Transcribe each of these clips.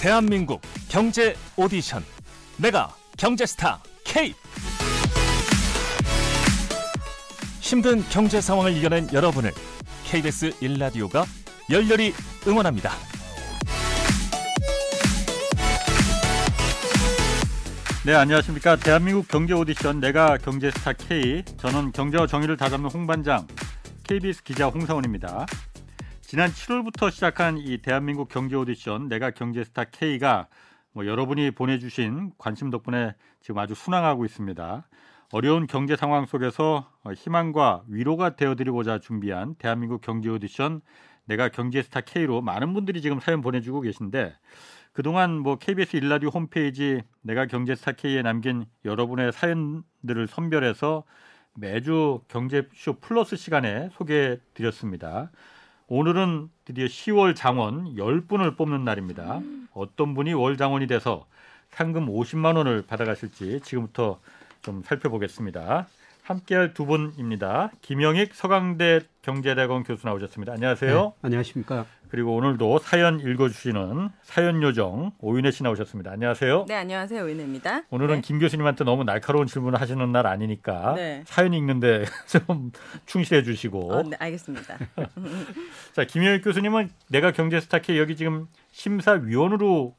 대한민국 경제 오디션 메가 경제스타 K. 힘든 경제 상황을 이겨낸 여러분을 KBS 1라디오가 열렬히 응원합니다. 네, 안녕하십니까. 대한민국 경제 오디션 메가 경제스타 K. 저는 경제와 정의를 다잡는 홍반장 KBS 기자 홍사원입니다. 지난 7월부터 시작한 이 대한민국 경제 오디션 내가 경제스타 K가 여러분이 보내주신 관심 덕분에 지금 아주 순항하고 있습니다. 어려운 경제 상황 속에서 희망과 위로가 되어드리고자 준비한 대한민국 경제 오디션 내가 경제스타 K로 많은 분들이 지금 사연 보내주고 계신데, 그동안 KBS 1라디오 홈페이지 내가 경제스타 K에 남긴 여러분의 사연들을 선별해서 매주 경제쇼 플러스 시간에 소개해드렸습니다. 오늘은 드디어 10월 장원 10분을 뽑는 날입니다. 어떤 분이 월 장원이 돼서 상금 50만 원을 받아가실지 지금부터 좀 살펴보겠습니다. 함께할 두 분입니다. 김영익 서강대 경제대학원 교수 나오셨습니다. 안녕하세요. 네, 안녕하십니까. 그리고 오늘도 사연 읽어주시는 사연 요정 오윤혜 씨 나오셨습니다. 안녕하세요. 네, 안녕하세요. 오윤혜입니다. 오늘은 네. 김 교수님한테 너무 날카로운 질문을 하시는 날 아니니까 네. 사연 읽는데 좀 충실해 주시고. 네, 알겠습니다. 자, 김영익 교수님은 내가 경제스타K 여기 지금 심사위원으로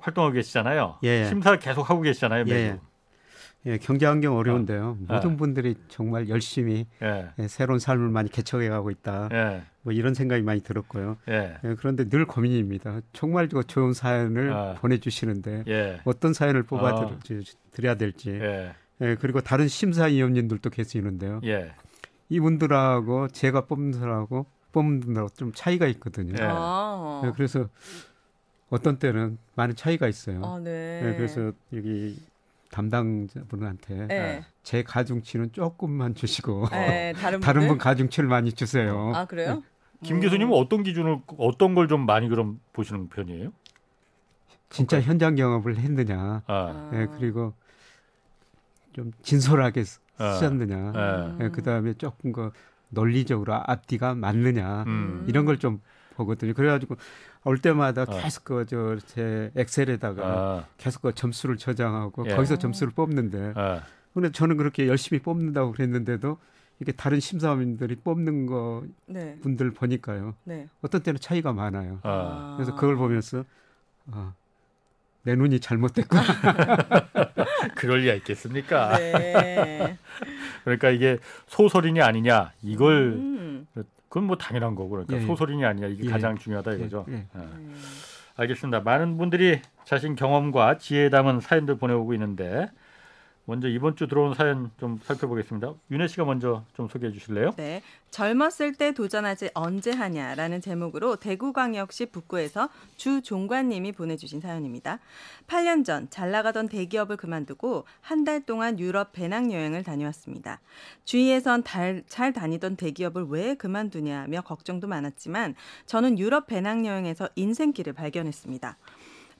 활동하고 계시잖아요. 예. 심사 계속 하고 계시잖아요. 매주. 예. 예, 경제 환경 어려운데요. 모든 분들이 정말 열심히 새로운 삶을 많이 개척해가고 있다. 이런 생각이 많이 들었고요. 그런데 늘 고민입니다. 정말 좋은 사연을 보내주시는데 어떤 사연을 뽑아드려야 될지. 그리고 다른 심사위원님들도 계시는데요. 이분들하고 제가 뽑는 사람하고 뽑는 분들하고 좀 차이가 있거든요. 그래서 어떤 때는 많은 차이가 있어요. 그래서 여기 담당자분한테 제 가중치는 조금만 주시고 다른 분 가중치를 많이 주세요. 아, 그래요? 김 교수님은 어떤 기준을 어떤 걸 좀 많이 그럼 보시는 편이에요? 진짜 현장 경험을 했느냐, 그리고 좀 진솔하게 쓰셨느냐, 그 다음에 조금 그 논리적으로 앞뒤가 맞느냐 이런 걸 좀 보거든요. 그래가지고 올 때마다 계속 제 엑셀에다가 계속 점수를 저장하고 거기서 점수를 뽑는데, 근데 저는 그렇게 열심히 뽑는다고 그랬는데도 이게 다른 심사위원들이 뽑는 거 분들 보니까요, 어떤 때는 차이가 많아요. 그래서 그걸 보면서 내 눈이 잘못됐구나. 그럴 리가 있겠습니까? 네. 그러니까 이게 소설이냐 아니냐 이걸. 그건 당연한 거고, 그러니까 소설인이 아니냐 이게 가장 중요하다 이거죠. 알겠습니다. 많은 분들이 자신 경험과 지혜에 담은 사연들 보내오고 있는데, 먼저 이번 주 들어온 사연 좀 살펴보겠습니다. 윤혜 씨가 먼저 좀 소개해 주실래요? 네, 젊었을 때 도전하지 언제 하냐라는 제목으로 대구광역시 북구에서 주 종관님이 보내주신 사연입니다. 8년 전 잘 나가던 대기업을 그만두고 한 달 동안 유럽 배낭여행을 다녀왔습니다. 주위에선 잘 다니던 대기업을 왜 그만두냐며 걱정도 많았지만 저는 유럽 배낭여행에서 인생길을 발견했습니다.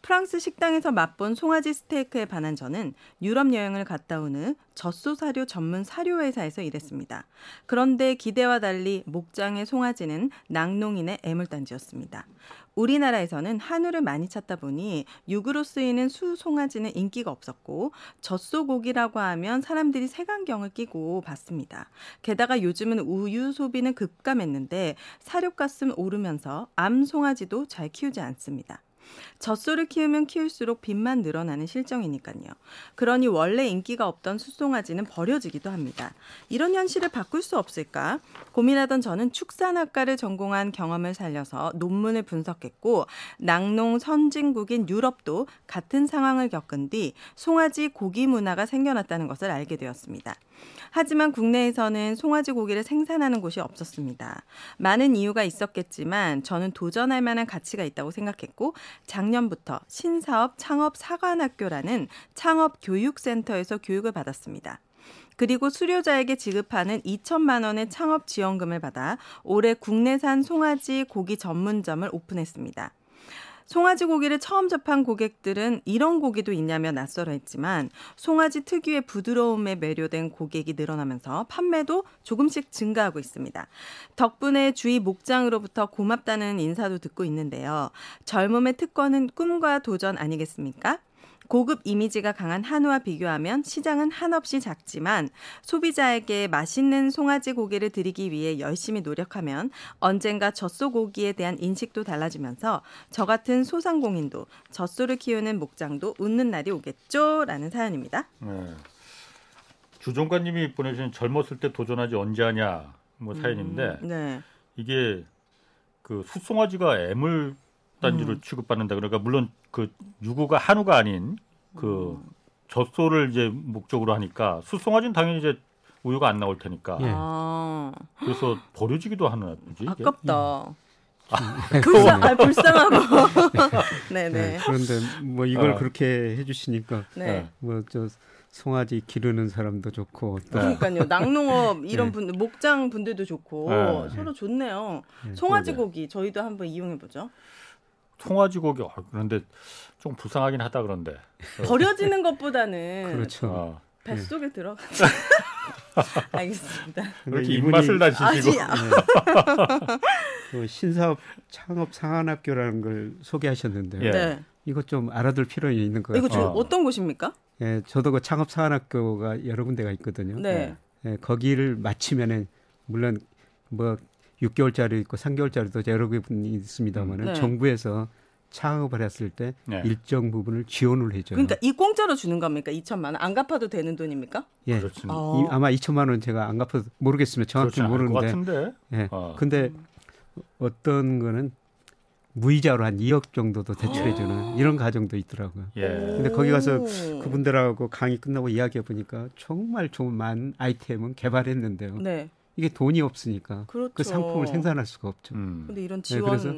프랑스 식당에서 맛본 송아지 스테이크에 반한 저는 유럽 여행을 갔다 온 후 젖소사료 전문 사료회사에서 일했습니다. 그런데 기대와 달리 목장의 송아지는 낙농인의 애물단지였습니다. 우리나라에서는 한우를 많이 찾다 보니 육으로 쓰이는 수송아지는 인기가 없었고 젖소고기라고 하면 사람들이 색안경을 끼고 봤습니다. 게다가 요즘은 우유 소비는 급감했는데 사료값은 오르면서 암송아지도 잘 키우지 않습니다. 젖소를 키우면 키울수록 빚만 늘어나는 실정이니까요. 그러니 원래 인기가 없던 숫송아지는 버려지기도 합니다. 이런 현실을 바꿀 수 없을까? 고민하던 저는 축산학과를 전공한 경험을 살려서 논문을 분석했고 낙농 선진국인 유럽도 같은 상황을 겪은 뒤 송아지 고기 문화가 생겨났다는 것을 알게 되었습니다. 하지만 국내에서는 송아지 고기를 생산하는 곳이 없었습니다. 많은 이유가 있었겠지만 저는 도전할 만한 가치가 있다고 생각했고 작년부터 신사업 창업사관학교라는 창업교육센터에서 교육을 받았습니다. 그리고 수료자에게 지급하는 2천만 원의 창업지원금을 받아 올해 국내산 송아지 고기 전문점을 오픈했습니다. 송아지 고기를 처음 접한 고객들은 이런 고기도 있냐며 낯설어했지만 송아지 특유의 부드러움에 매료된 고객이 늘어나면서 판매도 조금씩 증가하고 있습니다. 덕분에 주위 목장으로부터 고맙다는 인사도 듣고 있는데요. 젊음의 특권은 꿈과 도전 아니겠습니까? 고급 이미지가 강한 한우와 비교하면 시장은 한없이 작지만 소비자에게 맛있는 송아지 고기를 드리기 위해 열심히 노력하면 언젠가 젖소 고기에 대한 인식도 달라지면서 저 같은 소상공인도 젖소를 키우는 목장도 웃는 날이 오겠죠? 라는 사연입니다. 네. 주종관님이 보내주신 젊었을 때 도전하지 언제 하냐 뭐 사연인데 네. 이게 그 숫송아지가 애물 단지로 취급받는다. 그러니까 물론 그 유구가 한우가 아닌 그 젖소를 이제 목적으로 하니까 숫송아지는 당연히 이제 우유가 안 나올 테니까. 예. 아. 그래서 버려지기도 하나 보지. 아깝다. 아, 불쌍하고. 네네. 네, 그런데 뭐 이걸 그렇게 해주시니까 네. 뭐 저 송아지 기르는 사람도 좋고. 그러니까요. 낙농업 이런 분 목장 분들도 좋고 서로 좋네요. 송아지 고기 저희도 한번 이용해 보죠. 송아지 고기 그런데 좀 불쌍하긴 하다 그런데 버려지는 것보다는 그렇죠. 뱃속에 들어가. 알겠습니다. 그렇게 입맛을 다지시고 그 신사업 창업 상한학교라는 걸 소개하셨는데요. 예. 이것 좀 알아둘 필요가 있는 것 같아요. 이거 어떤 곳입니까? 예, 저도 그 창업 상한학교가 여러 군데가 있거든요. 네. 예, 거기를 마치면은 물론 뭐 6개월짜리 있고 3개월짜리도 여러 개 있습니다만은 네. 정부에서 창업을 했을 때 네. 일정 부분을 지원을 해줘요. 그러니까 이 공짜로 주는 겁니까? 2천만 원 안 갚아도 되는 돈입니까? 예, 그렇습니다. 아마 2천만 원 제가 안 갚아도 모르겠습니다. 정확히 모르는데. 예, 근데 어떤 거는 무이자로 한 2억 정도도 대출해주는 이런 가정도 있더라고요. 예. 근데 거기 가서 그분들하고 강의 끝나고 이야기해 보니까 정말 좋은 많은 아이템은 개발했는데요. 네. 이게 돈이 없으니까 그렇죠. 그 상품을 생산할 수가 없죠. 근데 이런 지원 그래서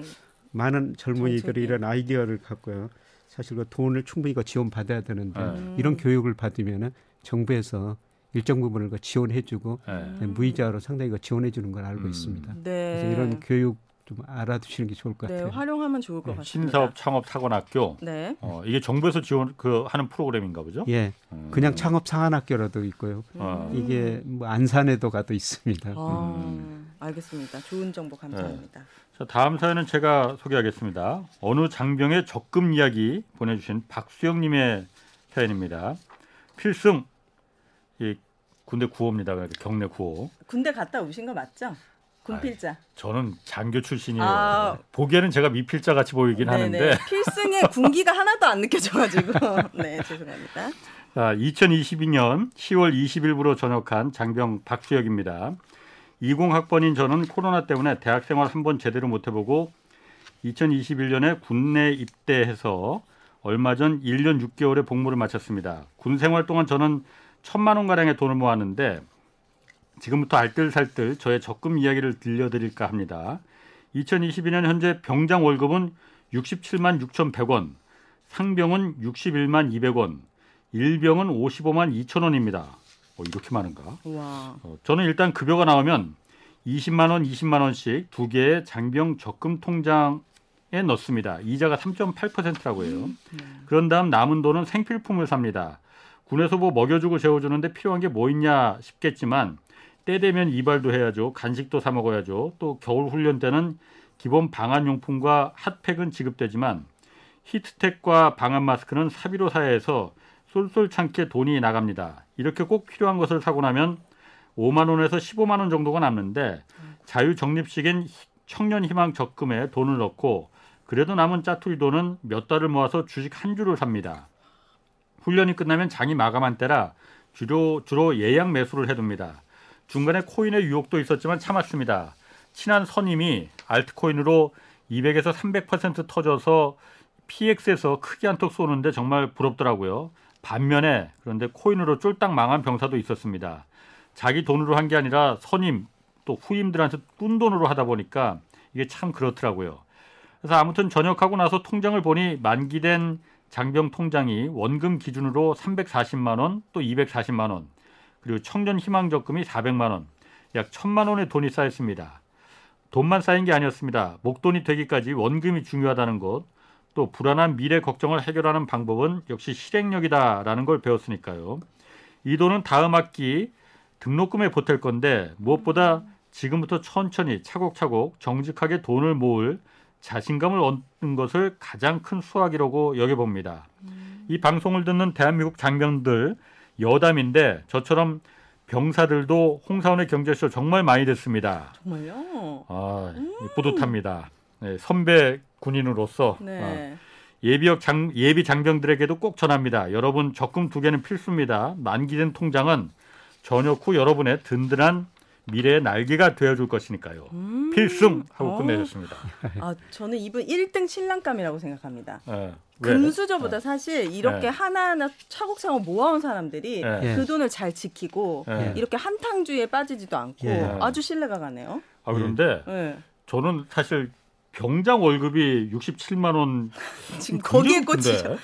많은 젊은이들이 이런 아이디어를 갖고요. 사실 그 돈을 충분히 그 지원받아야 되는데 이런 교육을 받으면은 정부에서 일정 부분을 그 지원해주고 무이자로 상당히 그 지원해주는 걸 알고 있습니다. 네. 그래서 이런 교육 좀 알아두시는 게 좋을 것 같아요. 네, 활용하면 좋을 것 같습니다. 신사업 창업 상한학교. 네. 이게 정부에서 지원 하는 프로그램인가 보죠? 예. 그냥 창업 상한학교라도 있고요. 이게 뭐 안산에도 가도 있습니다. 알겠습니다. 좋은 정보 감사합니다. 네. 자, 다음 사연은 제가 소개하겠습니다. 어느 장병의 적금 이야기 보내주신 박수영님의 사연입니다. 필승 이 군대 구호입니다. 경례 구호. 군대 갔다 오신 거 맞죠? 군필자. 저는 장교 출신이에요. 보기에는 제가 미필자 같이 보이긴 네네. 하는데 필승의 군기가 하나도 안 느껴져가지고 네 죄송합니다. 자, 2022년 10월 20일부로 전역한 장병 박수혁입니다. 20학번인 저는 코로나 때문에 대학생활 한 번 제대로 못 해보고 2021년에 군내 입대해서 얼마 전 1년 6개월의 복무를 마쳤습니다. 군생활 동안 저는 1,000만 원가량의 돈을 모았는데 지금부터 알뜰살뜰 저의 적금 이야기를 들려드릴까 합니다. 2022년 현재 병장 월급은 67만 6,100원, 상병은 61만 200원, 일병은 55만 2,000원입니다. 이렇게 많은가? 우와. 저는 일단 급여가 나오면 20만 원, 20만 원씩 두 개의 장병 적금 통장에 넣습니다. 이자가 3.8%라고 해요. 그런 다음 남은 돈은 생필품을 삽니다. 군에서 뭐 먹여주고 재워주는데 필요한 게 뭐 있냐 싶겠지만 때 되면 이발도 해야죠. 간식도 사 먹어야죠. 또 겨울 훈련 때는 기본 방한용품과 핫팩은 지급되지만 히트텍과 방한 마스크는 사비로 사야 해서 쏠쏠찮게 돈이 나갑니다. 이렇게 꼭 필요한 것을 사고 나면 5만 원에서 15만 원 정도가 남는데 자유적립식인 청년희망 적금에 돈을 넣고 그래도 남은 짜투리 돈은 몇 달을 모아서 주식 한 주를 삽니다. 훈련이 끝나면 장이 마감한 때라 주로 예약 매수를 해둡니다. 중간에 코인의 유혹도 있었지만 참았습니다. 친한 선임이 알트코인으로 200에서 300% 터져서 PX에서 크게 한턱 쏘는데 정말 부럽더라고요. 반면에 그런데 코인으로 쫄딱 망한 병사도 있었습니다. 자기 돈으로 한 게 아니라 선임 또 후임들한테 꾼 돈으로 하다 보니까 이게 참 그렇더라고요. 그래서 아무튼 전역하고 나서 통장을 보니 만기된 장병 통장이 원금 기준으로 340만 원 또 240만 원 그리고 청년희망적금이 400만 원, 약 1,000만 원의 돈이 쌓였습니다. 돈만 쌓인 게 아니었습니다. 목돈이 되기까지 원금이 중요하다는 것, 또 불안한 미래 걱정을 해결하는 방법은 역시 실행력이다라는 걸 배웠으니까요. 이 돈은 다음 학기 등록금에 보탤 건데 무엇보다 지금부터 천천히 차곡차곡 정직하게 돈을 모을 자신감을 얻는 것을 가장 큰 수확이라고 여겨봅니다. 이 방송을 듣는 대한민국 장병들 여담인데 저처럼 병사들도 홍사원의 경제쇼 정말 많이 듣습니다. 정말요? 아, 뿌듯합니다. 네, 선배 군인으로서 네. 예비 장병들에게도 꼭 전합니다. 여러분 적금 2개는 필수입니다. 만기된 통장은 전역 후 여러분의 든든한 미래의 날개가 되어줄 것이니까요. 필승 하고 끝내셨습니다. 아, 저는 이분 1등 신랑감이라고 생각합니다. 네. 금수저보다 네. 사실 이렇게 네. 하나하나 차곡차곡 모아온 사람들이 네. 그 돈을 잘 지키고 네. 이렇게 한탕주의에 빠지지도 않고 네. 아주 신뢰가 가네요. 아, 그런데 네. 저는 사실 병장 월급이 67만 원 지금 거기에 꽂히죠.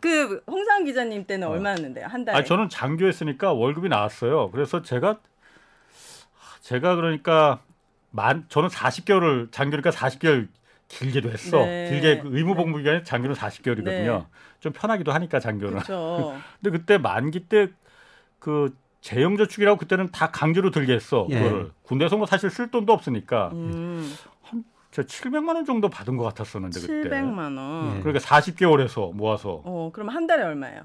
그 홍상훈 기자님 때는 얼마였는데요? 한 달에? 아, 저는 장교했으니까 월급이 나왔어요. 그래서 제가 그러니까 저는 40개월을 장교니까 40개월 길게도 했어. 네. 길게 의무복무 기간에 장교는 40개월이거든요. 네. 좀 편하기도 하니까 장교는. 근데 그때 만기 때 그 재형저축이라고 그때는 다 강제로 들게 했어. 예. 그거를 군대에서 뭐 사실 쓸 돈도 없으니까. 제가 700만 원 정도 받은 것 같았었는데 그때. 700만 원. 그러니까 40개월에서 모아서. 그럼 한 달에 얼마예요?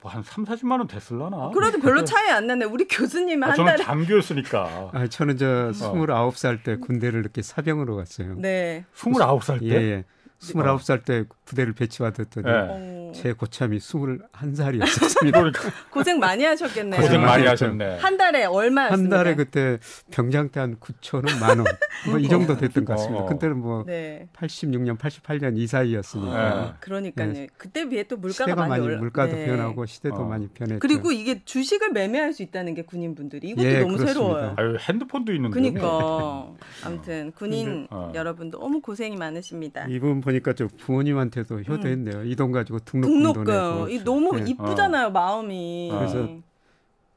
뭐 한 3, 40만 원 됐을라나? 그래도 별로 차이 안 나네. 우리 교수님은 한 달에. 저는 장교였으니까. 아, 저는 29살 때 군대를 이렇게 사병으로 갔어요. 네. 29살 때? 예. 29살 때 부대를 배치받았더니 네. 제 고참이 21살이었습니다. 그러니까. 고생 많이 하셨겠네요. 고생 많이 하셨네. 한 달에 얼마였습니까? 한 달에 그때 병장 때 한 9,000원, 10,000원 뭐 이 정도 됐던 것 같습니다. 그때는 뭐 네. 86년, 88년 이 사이였으니까. 네. 그러니까요. 네. 그때 비해 또 물가가 많이 물가도 네. 변하고 시대도 많이 변했죠. 그리고 이게 주식을 매매할 수 있다는 게 군인분들이 이것도 예, 너무 그렇습니다. 새로워요. 아유, 핸드폰도 있는데. 그러니까. 아무튼 군인 여러분도 너무 고생이 많으십니다. 이분 보니까 저 부모님한테도 효도했네요. 이 돈 가지고 등록금도 내고. 이 너무 이쁘잖아요. 네. 마음이. 그래서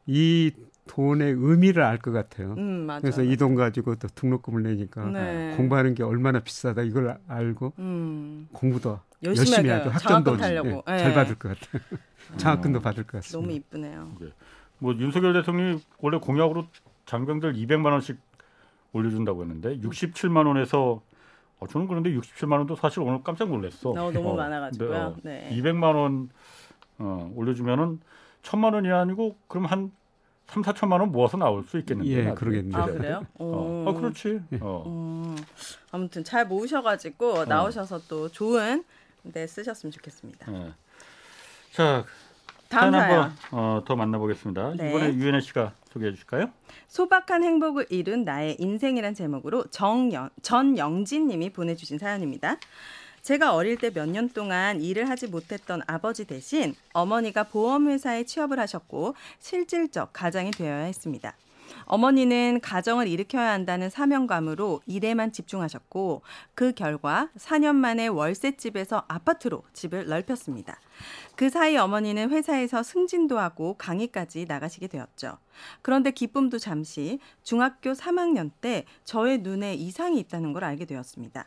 이 돈의 의미를 알 것 같아요. 맞아요. 그래서 이 돈 가지고 또 등록금을 내니까 네. 공부하는 게 얼마나 비싸다 이걸 알고 공부도 열심히 하고 학점도 네, 잘 받을 것 같아요. 장학금도 받을 것 같습니다. 너무 이쁘네요. 네. 뭐 윤석열 대통령이 원래 공약으로 장병들 200만 원씩 올려준다고 했는데 67만 원에서 저는 그런데 67만 원도 사실 오늘 깜짝 놀랐어. 너무 많아가지고요. 네. 200만 원 올려주면은 1,000만 원이 아니고 그럼 한 3, 4천만 원 모아서 나올 수 있겠는데. 예, 그러겠네요. 아, 그래요? 그렇지. 아무튼 잘 모으셔가지고 나오셔서 또 좋은 데 쓰셨으면 좋겠습니다. 자, 다음 사연 더 만나보겠습니다. 네. 이번에 유은혜 씨가 소개해 주실까요? 소박한 행복을 이룬 나의 인생이란 제목으로 전영진 님이 보내주신 사연입니다. 제가 어릴 때 몇 년 동안 일을 하지 못했던 아버지 대신 어머니가 보험회사에 취업을 하셨고 실질적 가장이 되어야 했습니다. 어머니는 가정을 일으켜야 한다는 사명감으로 일에만 집중하셨고 그 결과 4년 만에 월세집에서 아파트로 집을 넓혔습니다. 그 사이 어머니는 회사에서 승진도 하고 강의까지 나가시게 되었죠. 그런데 기쁨도 잠시 중학교 3학년 때 저의 눈에 이상이 있다는 걸 알게 되었습니다.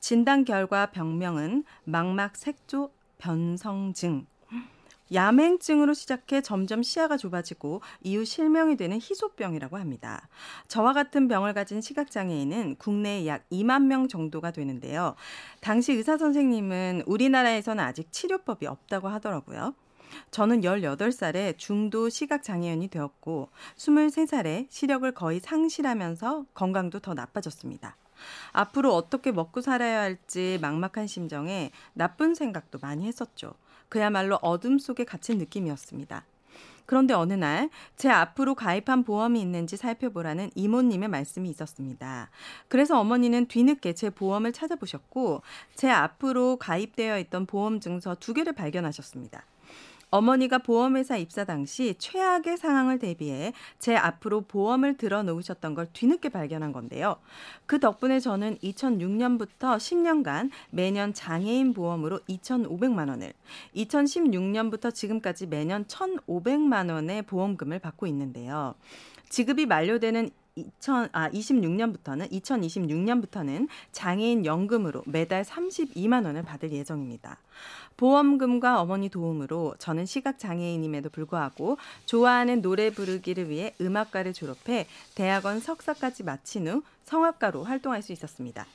진단 결과 병명은 망막색조변성증. 야맹증으로 시작해 점점 시야가 좁아지고 이후 실명이 되는 희소병이라고 합니다. 저와 같은 병을 가진 시각장애인은 국내에 약 2만 명 정도가 되는데요. 당시 의사선생님은 우리나라에서는 아직 치료법이 없다고 하더라고요. 저는 18살에 중도 시각장애인이 되었고 23살에 시력을 거의 상실하면서 건강도 더 나빠졌습니다. 앞으로 어떻게 먹고 살아야 할지 막막한 심정에 나쁜 생각도 많이 했었죠. 그야말로 어둠 속에 갇힌 느낌이었습니다. 그런데 어느 날 제 앞으로 가입한 보험이 있는지 살펴보라는 이모님의 말씀이 있었습니다. 그래서 어머니는 뒤늦게 제 보험을 찾아보셨고 제 앞으로 가입되어 있던 보험증서 2개를 발견하셨습니다. 어머니가 보험회사 입사 당시 최악의 상황을 대비해 제 앞으로 보험을 들어놓으셨던 걸 뒤늦게 발견한 건데요. 그 덕분에 저는 2006년부터 10년간 매년 장애인 보험으로 2,500만 원을, 2016년부터 지금까지 매년 1,500만 원의 보험금을 받고 있는데요. 지급이 만료되는 2026년부터는 장애인 연금으로 매달 32만 원을 받을 예정입니다. 보험금과 어머니 도움으로 저는 시각장애인임에도 불구하고 좋아하는 노래 부르기를 위해 음악과를 졸업해 대학원 석사까지 마친 후 성악가로 활동할 수 있었습니다.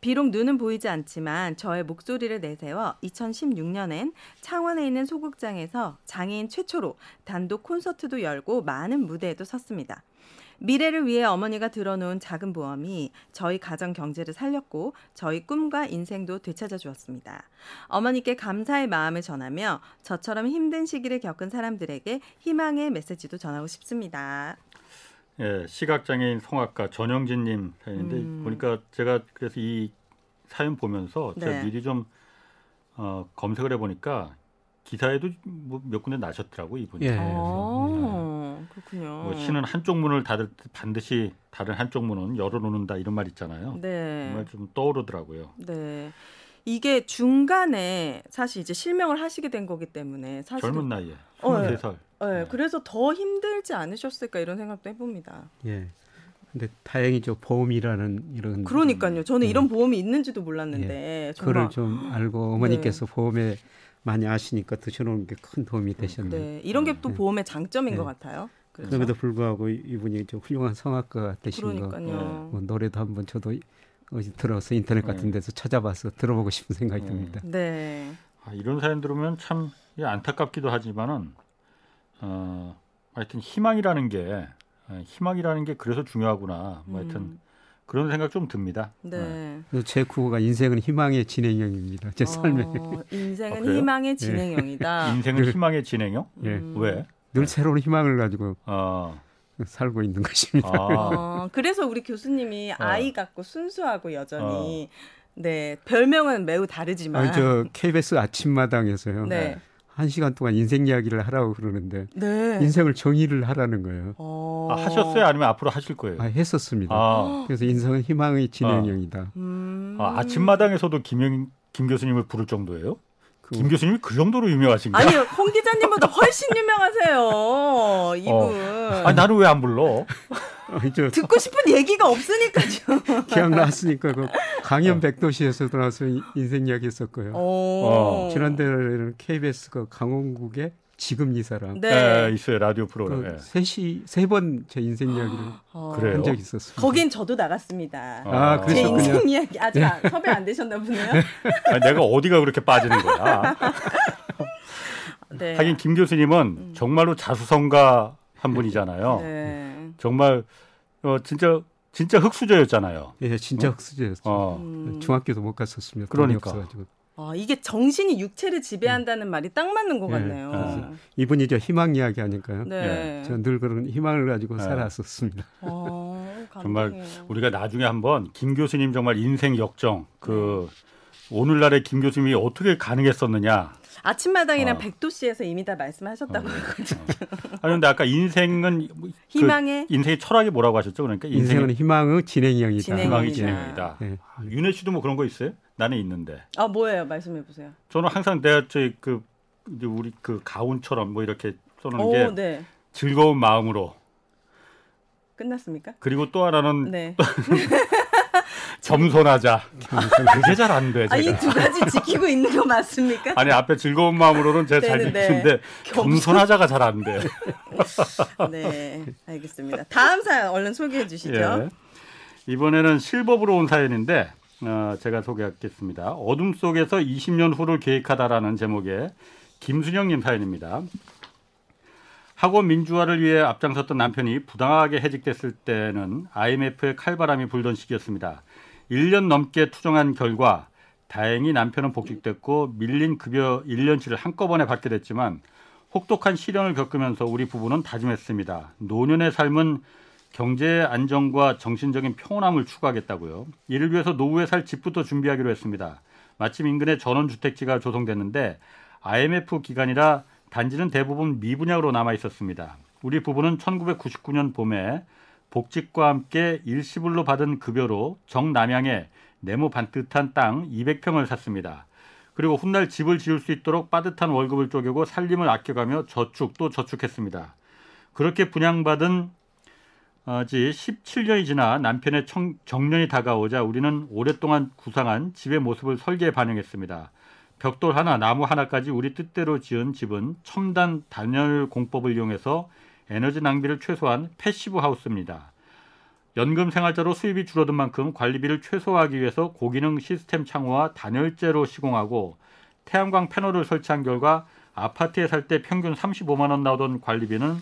비록 눈은 보이지 않지만 저의 목소리를 내세워 2016년엔 창원에 있는 소극장에서 장애인 최초로 단독 콘서트도 열고 많은 무대에도 섰습니다. 미래를 위해 어머니가 들어놓은 작은 보험이 저희 가정 경제를 살렸고 저희 꿈과 인생도 되찾아 주었습니다. 어머니께 감사의 마음을 전하며 저처럼 힘든 시기를 겪은 사람들에게 희망의 메시지도 전하고 싶습니다. 예, 시각장애인 성악가 전영진님 사연인데 보니까 제가 그래서 이 사연 보면서 제가 미리 좀 검색을 해보니까 기사에도 몇 군데 나셨더라고요, 이분이. 예. 그렇군요. 뭐 신은 한쪽 문을 닫을 때 반드시 다른 한쪽 문은 열어놓는다 이런 말 있잖아요. 네. 정말 좀 떠오르더라고요. 네. 이게 중간에 사실 이제 실명을 하시게 된 거기 때문에 사실 젊은 나이에 23살. 네. 그래서 더 힘들지 않으셨을까 이런 생각도 해봅니다. 예. 근데 다행히죠, 보험이라는 이런. 그러니까요. 저는 이런 보험이 있는지도 몰랐는데. 예. 그걸 좀 알고 어머니께서 보험에 많이 아시니까 드셔놓은 게 큰 도움이 되셨네요. 네. 이런 게 또 보험의 장점인 것 같아요. 그렇죠? 그럼에도 불구하고 이분이 좀 훌륭한 성악가 되신 거. 뭐 노래도 한번 저도 들어서 인터넷 같은 데서 찾아봐서 들어보고 싶은 생각이 듭니다. 네. 아, 이런 사연 들으면 참 안타깝기도 하지만은 하여튼 희망이라는 게 그래서 중요하구나. 뭐 하여튼 그런 생각 좀 듭니다. 네. 네. 제 구호가 인생은 희망의 진행형입니다. 제 삶에. 인생은 희망의 진행형이다. 인생은 희망의 진행형? 예. 왜? 늘 새로운 희망을 가지고 살고 있는 것입니다. 그래서 우리 교수님이 아이 같고 순수하고 여전히 별명은 매우 다르지만. 저 KBS 아침마당에서요. 네. 1시간 동안 인생 이야기를 하라고 그러는데 인생을 정의를 하라는 거예요. 하셨어요? 아니면 앞으로 하실 거예요? 했었습니다. 그래서 인생은 희망의 진행형이다. 아침마당에서도 김 교수님을 부를 정도예요? 김 교수님이 그 정도로 유명하신가요? 아니요. 홍 기자님보다 훨씬 유명하세요. 이분. 나는 왜 안 불러? 듣고 싶은 얘기가 없으니까요. 기억났으니까 강연 백도시에서도 나와서 인생 이야기 했었고요. 지난달에는 KBS가 강원국의 지금 이 사람. 네. 있어요. 라디오 프로그램. 세 번 제 인생 이야기를 한 적이 있었어요. 거긴 저도 나갔습니다. 제 인생 이야기. 아직 섭외 안 되셨나 보네요. 내가 어디가 그렇게 빠지는 거야. 하긴 김 교수님은 정말로 자수성가 한 분이잖아요. 네. 정말 진짜 흑수저였잖아요. 예, 진짜 흑수저였죠. 중학교도 못 갔었습니다. 그러니까. 이게 정신이 육체를 지배한다는 말이 딱 맞는 것 같네요. 이분이 이제 희망 이야기 하니까요. 네. 저는 늘 그런 희망을 가지고 살았었습니다. 정말 우리가 나중에 한번 김 교수님 정말 인생 역정 오늘날의 김 교수님이 어떻게 가능했었느냐. 아침마당이랑 백도씨에서 이미 다 말씀하셨다고 했거든요. 그런데 아까 인생은 희망의 인생의 철학이 뭐라고 하셨죠? 그러니까 인생은 희망의 진행형이다. 희망이 진행형이다. 네. 윤혜 씨도 뭐 그런 거 있어요? 나는 있는데. 뭐예요? 말씀해 보세요. 저는 항상 내가 우리 그 가훈처럼 뭐 이렇게 써놓은 게 즐거운 마음으로. 끝났습니까? 그리고 또 하나는. 네. 겸손하자. 그게 잘 안 돼. 이 두 가지 지키고 있는 거 맞습니까? 아니 앞에 즐거운 마음으로는 제가 잘 지키는데 겸손하자가 잘 안 돼. 네, 알겠습니다. 다음 사연 얼른 소개해 주시죠. 이번에는 실법으로 온 사연인데 제가 소개하겠습니다. 어둠 속에서 20년 후를 계획하다라는 제목의 김순영님 사연입니다. 학원 민주화를 위해 앞장섰던 남편이 부당하게 해직됐을 때는 IMF의 칼바람이 불던 시기였습니다. 1년 넘게 투정한 결과 다행히 남편은 복직됐고 밀린 급여 1년치를 한꺼번에 받게 됐지만 혹독한 시련을 겪으면서 우리 부부는 다짐했습니다. 노년의 삶은 경제의 안정과 정신적인 평온함을 추구하겠다고요. 이를 위해서 노후에 살 집부터 준비하기로 했습니다. 마침 인근에 전원주택지가 조성됐는데 IMF 기간이라 단지는 대부분 미분양으로 남아있었습니다. 우리 부부는 1999년 봄에 복직과 함께 일시불로 받은 급여로 정남향에 네모 반듯한 땅 200평을 샀습니다. 그리고 훗날 집을 지을 수 있도록 빠듯한 월급을 쪼개고 살림을 아껴가며 저축도 저축했습니다. 그렇게 분양받은 지 17년이 지나 남편의 정년이 다가오자 우리는 오랫동안 구상한 집의 모습을 설계에 반영했습니다. 벽돌 하나, 나무 하나까지 우리 뜻대로 지은 집은 첨단 단열 공법을 이용해서 에너지 낭비를 최소화한 패시브 하우스입니다. 연금 생활자로 수입이 줄어든 만큼 관리비를 최소화하기 위해서 고기능 시스템 창호와 단열재로 시공하고 태양광 패널을 설치한 결과 아파트에 살 때 평균 35만 원 나오던 관리비는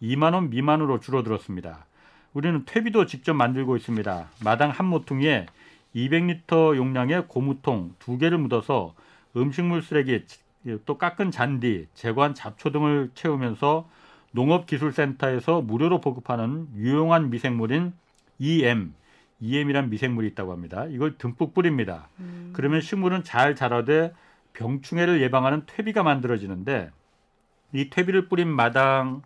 2만 원 미만으로 줄어들었습니다. 우리는 퇴비도 직접 만들고 있습니다. 마당 한 모퉁이에 200리터 용량의 고무통 2개를 묻어서 음식물 쓰레기, 또 깎은 잔디, 제거한 잡초 등을 채우면서 농업기술센터에서 무료로 보급하는 유용한 미생물인 EM, EM이란 미생물이 있다고 합니다. 이걸 듬뿍 뿌립니다. 그러면 식물은 잘 자라되 병충해를 예방하는 퇴비가 만들어지는데 이 퇴비를 뿌린 마당에는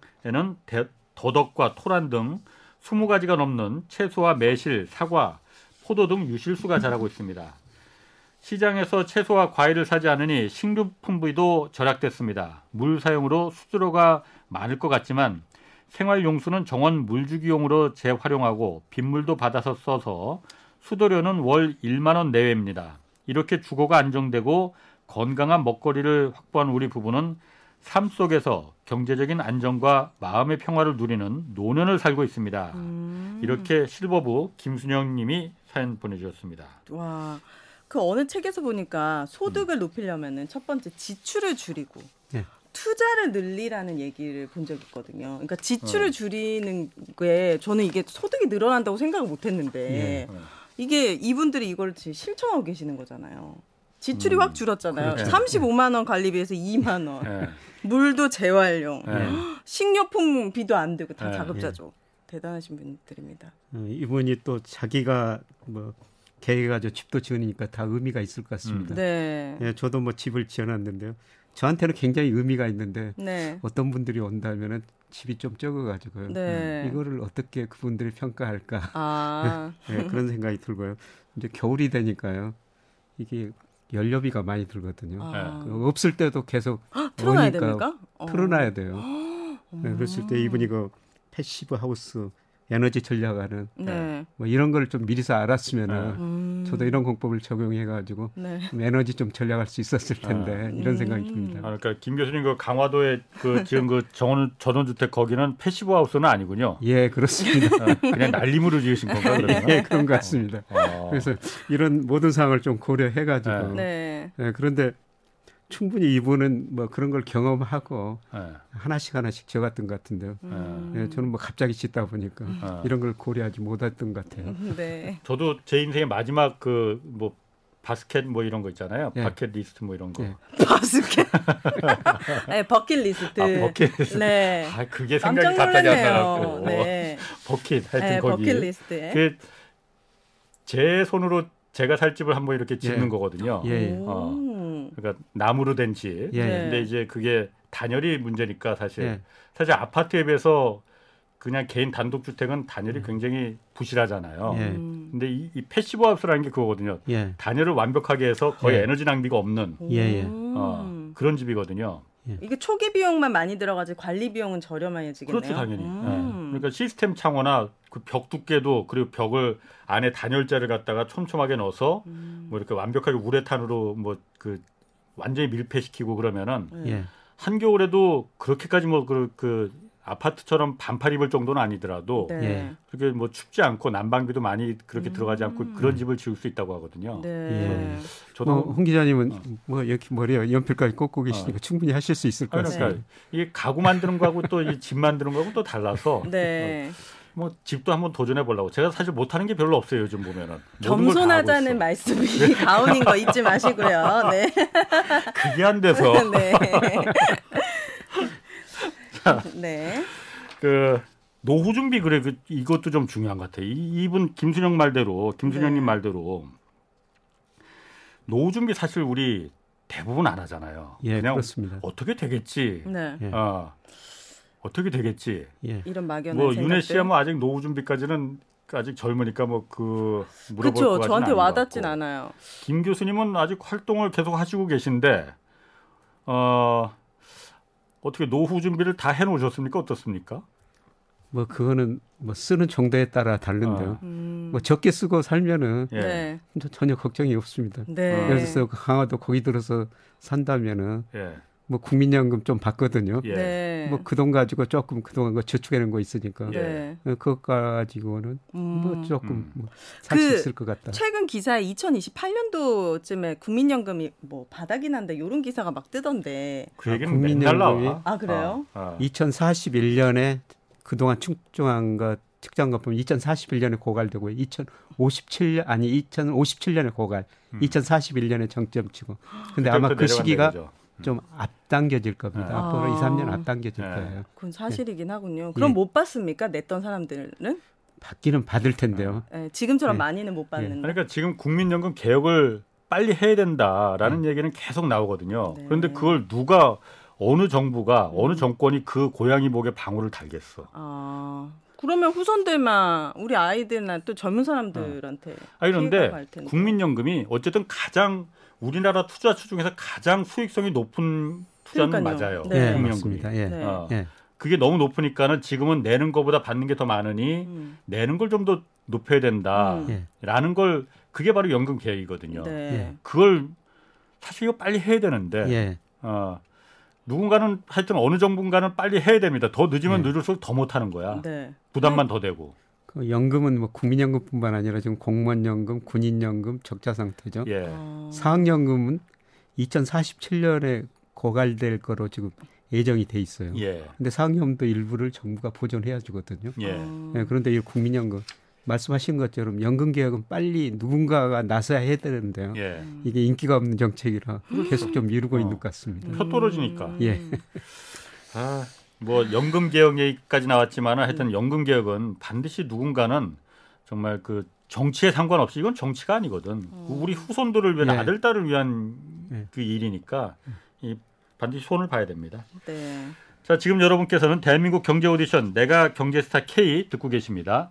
더덕과 토란 등 20가지가 넘는 채소와 매실, 사과, 포도 등 유실수가 자라고 있습니다. 시장에서 채소와 과일을 사지 않으니 식료품비도 절약됐습니다. 물 사용으로 수수료가 많을 것 같지만 생활용수는 정원 물주기용으로 재활용하고 빗물도 받아서 써서 수도료는 월 1만 원 내외입니다. 이렇게 주거가 안정되고 건강한 먹거리를 확보한 우리 부부는 삶 속에서 경제적인 안정과 마음의 평화를 누리는 노년을 살고 있습니다. 이렇게 실버부 김순영 님이 사연 보내주셨습니다. 와, 그 어느 책에서 보니까 소득을 높이려면 첫 번째 지출을 줄이고 네. 투자를 늘리라는 얘기를 본 적이 있거든요. 그러니까 지출을 줄이는 게 저는 이게 소득이 늘어난다고 생각을 못했는데 이게 이분들이 이걸 지금 실천하고 계시는 거잖아요. 지출이 확 줄었잖아요. 그렇죠. 35만 원 관리비에서 2만 원. 네. 물도 재활용. 네. 식료품비도 안 되고 다 자급자족. 네. 대단하신 분들입니다. 이분이 또 자기가 뭐 계획해가지고 집도 지으니까 다 의미가 있을 것 같습니다. 네. 예, 저도 뭐 집을 지어놨는데요. 저한테는 굉장히 의미가 있는데 네. 어떤 분들이 온다면은 집이 좀 적어가지고요. 네. 이거를 어떻게 그분들이 평가할까. 아. 네, 그런 생각이 들고요. 이제 겨울이 되니까요. 이게 연료비가 많이 들거든요. 아. 없을 때도 계속 틀어놔야 됩니까? 틀어놔야 돼요. 네, 그랬을 때 이분이 그 패시브 하우스 에너지 전략하는 네. 뭐 이런 걸 좀 미리서 알았으면 저도 이런 공법을 적용해가지고 네. 에너지 좀 전략할 수 있었을 텐데 이런 생각이 듭니다. 아, 그러니까 김 교수님 그 강화도에 그 지금 그 전원주택 거기는 패시브 하우스는 아니군요. 예, 그렇습니다. 그냥 날림으로 지으신 건가 그러면? 예, 그런 것 같습니다. 그래서 이런 모든 사항을 좀 고려해가지고 네. 예, 그런데 충분히 이분은 뭐 그런 걸 경험하고 네. 하나씩 지어갔던 것 같은데요. 네, 저는 뭐 갑자기 짓다 보니까 이런 걸 고려하지 못했던 것 같아요. 네. 저도 제 인생의 마지막 그 뭐 바스켓 뭐 이런 거 있잖아요. 네. 바켓 리스트 뭐 이런 거. 네. 바스켓? 네, 버킷 리스트. 아, 버킷 리스트. 네. 아, 그게 생각이 갑자기 안 나고. 네. 버킷. 하여튼 네, 거기. 버킷 리스트에. 그 제 손으로 제가 살 집을 한번 이렇게 짓는 예. 거거든요. 예. 그러니까 나무로 된 집. 예. 근데 이제 그게 단열이 문제니까 사실. 예. 사실 아파트에 비해서 그냥 개인 단독주택은 단열이 굉장히 부실하잖아요. 예. 근데 이 패시브 하우스라는 게 그거거든요. 예. 단열을 완벽하게 해서 거의 예. 에너지 낭비가 없는 그런 집이거든요. 예. 이게 초기 비용만 많이 들어가지 관리 비용은 저렴해지겠네요. 그렇죠, 당연히. 예. 그러니까 시스템 창호나 그 벽 두께도 그리고 벽을 안에 단열재를 갖다가 촘촘하게 넣어서 뭐 이렇게 완벽하게 우레탄으로 뭐 그 완전히 밀폐시키고 그러면은 예. 한겨울에도 그렇게까지 뭐 그 아파트처럼 반팔 입을 정도는 아니더라도 네. 그렇게 뭐 춥지 않고 난방비도 많이 그렇게 들어가지 않고 그런 집을 지을 수 있다고 하거든요. 네. 예. 저도 홍 기자님은 뭐 이렇게 머리에 연필까지 꽂고 계시니까 충분히 하실 수 있을 것 같습니다. 그러니까 이게 가구 만드는 거하고 또 이 집 만드는 거하고 또 달라서. 네. 뭐 집도 한번 도전해 보려고. 제가 사실 못하는 게 별로 없어요. 요즘 보면은. 겸손하자는 말씀이 가훈인 거 잊지 마시고요. 네. 그게 안 돼서. 네. 자, 네. 그 노후 준비 그래 그 이것도 좀 중요한 것 같아요. 이분 김순영 말대로 김순영님 네. 말대로 노후 준비 사실 우리 대부분 안 하잖아요. 예, 그냥 그렇습니다. 어떻게 되겠지. 네. 어떻게 되겠지? 예. 이런 막연한 뭐 생각들. 윤혜 씨야 뭐 아직 노후 준비까지는 아직 젊으니까 뭐 그 물어볼 것 같지는 저한테 와닿진 않아요. 김 교수님은 아직 활동을 계속 하시고 계신데 어떻게 노후 준비를 다 해놓으셨습니까? 어떻습니까? 뭐 그거는 뭐 쓰는 정도에 따라 다른데요. 뭐 적게 쓰고 살면은 네. 전혀 걱정이 없습니다. 네. 예를 들어서 강화도 거기 들어서 산다면은 예. 뭐 국민연금 좀 받거든요. 예. 뭐 그 돈 가지고 조금 그동안 거 저축해놓은 거 있으니까 예. 그것 가지고는 뭐 조금 뭐 살 수 있을 것 같다. 최근 기사에 2028년도쯤에 국민연금이 뭐 바닥이 난다 이런 기사가 막 뜨던데. 그 얘기는 맨날 나와. 아 그래요? 2041년에 그동안 측정한 것 측정한 것 보면 2041년에 고갈되고 2057년에 고갈, 2041년에 정점치고. 근데 아마 그 시기가 거죠. 좀 앞당겨질 겁니다. 네. 앞으로 2, 3년 앞당겨질 네. 거예요. 그건 사실이긴 네. 하군요. 그럼 네. 못 받습니까? 냈던 사람들은? 받기는 받을 텐데요. 네. 지금처럼 네. 많이는 못 받는데. 네. 그러니까 지금 국민연금 개혁을 빨리 해야 된다라는 얘기는 계속 나오거든요. 네. 그런데 그걸 누가 어느 정부가 어느 정권이 그 고양이 목에 방울을 달겠어. 아, 그러면 후손들만 우리 아이들이나 또 젊은 사람들한테 아니, 그런데 국민연금이 어쨌든 가장 우리나라 투자처 중에서 가장 수익성이 높은 투자는 그러니까요. 맞아요. 네. 국민연금이. 네. 네. 네. 그게 너무 높으니까는 지금은 내는 것보다 받는 게 더 많으니 내는 걸 좀 더 높여야 된다라는 걸 그게 바로 연금 개혁이거든요. 네. 그걸 사실 이거 빨리 해야 되는데 네. 누군가는 하여튼 어느 정부인가는 빨리 해야 됩니다. 더 늦으면 네. 늦을수록 더 못하는 거야. 네. 부담만 네. 더 되고. 그 연금은 뭐 국민연금뿐만 아니라 지금 공무원연금, 군인연금 적자 상태죠. 예. 사학연금은 2047년에 고갈될 거로 지금 예정이 돼 있어요. 그런데 예. 사학연금도 일부를 정부가 보존해야 주거든요. 예. 예, 그런데 이 국민연금 말씀하신 것처럼 연금 개혁은 빨리 누군가가 나서야 해야 되는데요. 예. 이게 인기가 없는 정책이라 계속 좀 미루고 있는 것 같습니다. 표 떨어지니까. 예. 아, 뭐 연금 개혁 얘기까지 나왔지만 하여튼 연금 개혁은 반드시 누군가는 정말 그 정치에 상관없이 이건 정치가 아니거든. 우리 후손들을 위한 예. 아들 딸을 위한 예. 그 일이니까 이 반드시 손을 봐야 됩니다. 네. 자, 지금 여러분께서는 대한민국 경제 오디션 내가 경제스타 K 듣고 계십니다.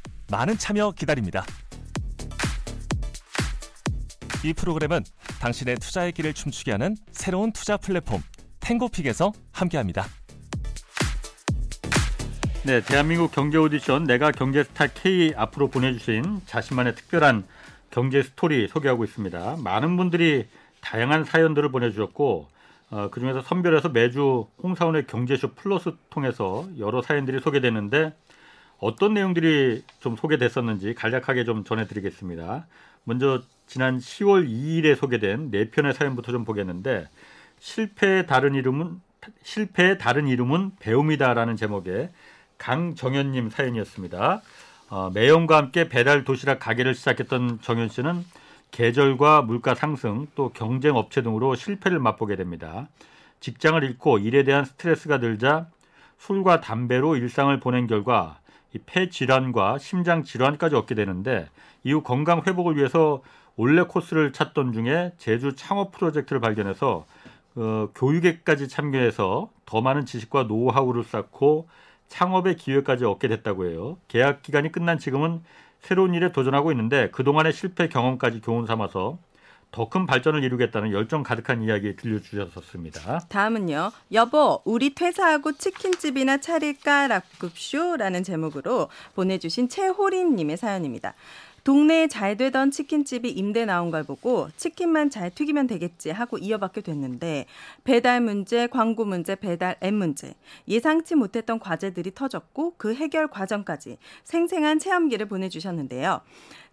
많은 참여 기다립니다. 이 프로그램은 당신의 투자의 길을 춤추게 하는 새로운 투자 플랫폼 탱고픽에서 함께합니다. 네, 대한민국 경제 오디션 내가 경제스타 K 앞으로 보내주신 자신만의 특별한 경제 스토리 소개하고 있습니다. 많은 분들이 다양한 사연들을 보내주셨고 그중에서 선별해서 매주 홍사원의 경제쇼 플러스 통해서 여러 사연들이 소개되는데 어떤 내용들이 좀 소개됐었는지 간략하게 좀 전해드리겠습니다. 먼저 지난 10월 2일에 소개된 4편의 사연부터 좀 보겠는데, 실패의 다른 이름은 배움이다라는 제목의 강정현님 사연이었습니다. 매형과 함께 배달 도시락 가게를 시작했던 정현 씨는 계절과 물가 상승 또 경쟁 업체 등으로 실패를 맛보게 됩니다. 직장을 잃고 일에 대한 스트레스가 늘자 술과 담배로 일상을 보낸 결과 이 폐질환과 심장질환까지 얻게 되는데, 이후 건강 회복을 위해서 원래 코스를 찾던 중에 제주 창업 프로젝트를 발견해서 교육에까지 참여해서 더 많은 지식과 노하우를 쌓고 창업의 기회까지 얻게 됐다고 해요. 계약 기간이 끝난 지금은 새로운 일에 도전하고 있는데 그동안의 실패 경험까지 교훈 삼아서 더 큰 발전을 이루겠다는 열정 가득한 이야기 들려주셨습니다. 다음은요. 여보, 우리 퇴사하고 치킨집이나 차릴까 락급쇼라는 제목으로 보내주신 최호림님의 사연입니다. 동네에 잘 되던 치킨집이 임대 나온 걸 보고 치킨만 잘 튀기면 되겠지 하고 이어받게 됐는데 배달 문제, 광고 문제, 배달 앱 문제, 예상치 못했던 과제들이 터졌고 그 해결 과정까지 생생한 체험기를 보내주셨는데요.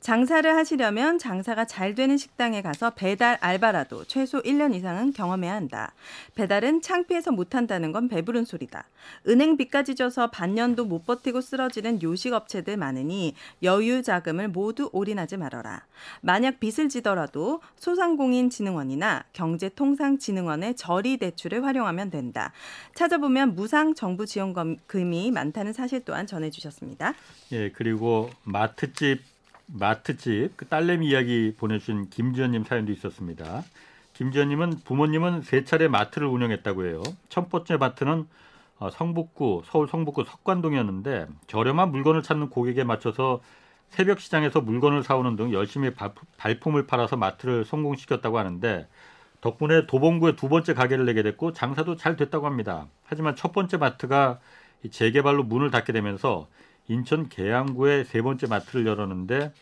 장사를 하시려면 장사가 잘 되는 식당에 가서 배달 알바라도 최소 1년 이상은 경험해야 한다. 배달은 창피해서 못한다는 건 배부른 소리다. 은행 빚까지 져서 반년도 못 버티고 쓰러지는 요식업체들 많으니 여유 자금을 모두 올인하지 말아라. 만약 빚을 지더라도 소상공인진흥원이나 경제통상진흥원의 저리대출을 활용하면 된다. 찾아보면 무상 정부 지원금이 많다는 사실 또한 전해주셨습니다. 예, 그리고 마트집 그 딸내미 이야기 보내주신 김지현님 사연도 있었습니다. 김지현님은 부모님은 3차례 마트를 운영했다고 해요. 첫 번째 마트는 서울 성북구 석관동이었는데 저렴한 물건을 찾는 고객에 맞춰서 새벽 시장에서 물건을 사오는 등 열심히 발품을 팔아서 마트를 성공시켰다고 하는데 덕분에 도봉구에 두 번째 가게를 내게 됐고 장사도 잘 됐다고 합니다. 하지만 첫 번째 마트가 재개발로 문을 닫게 되면서 인천 계양구에 세 번째 마트를 열었는데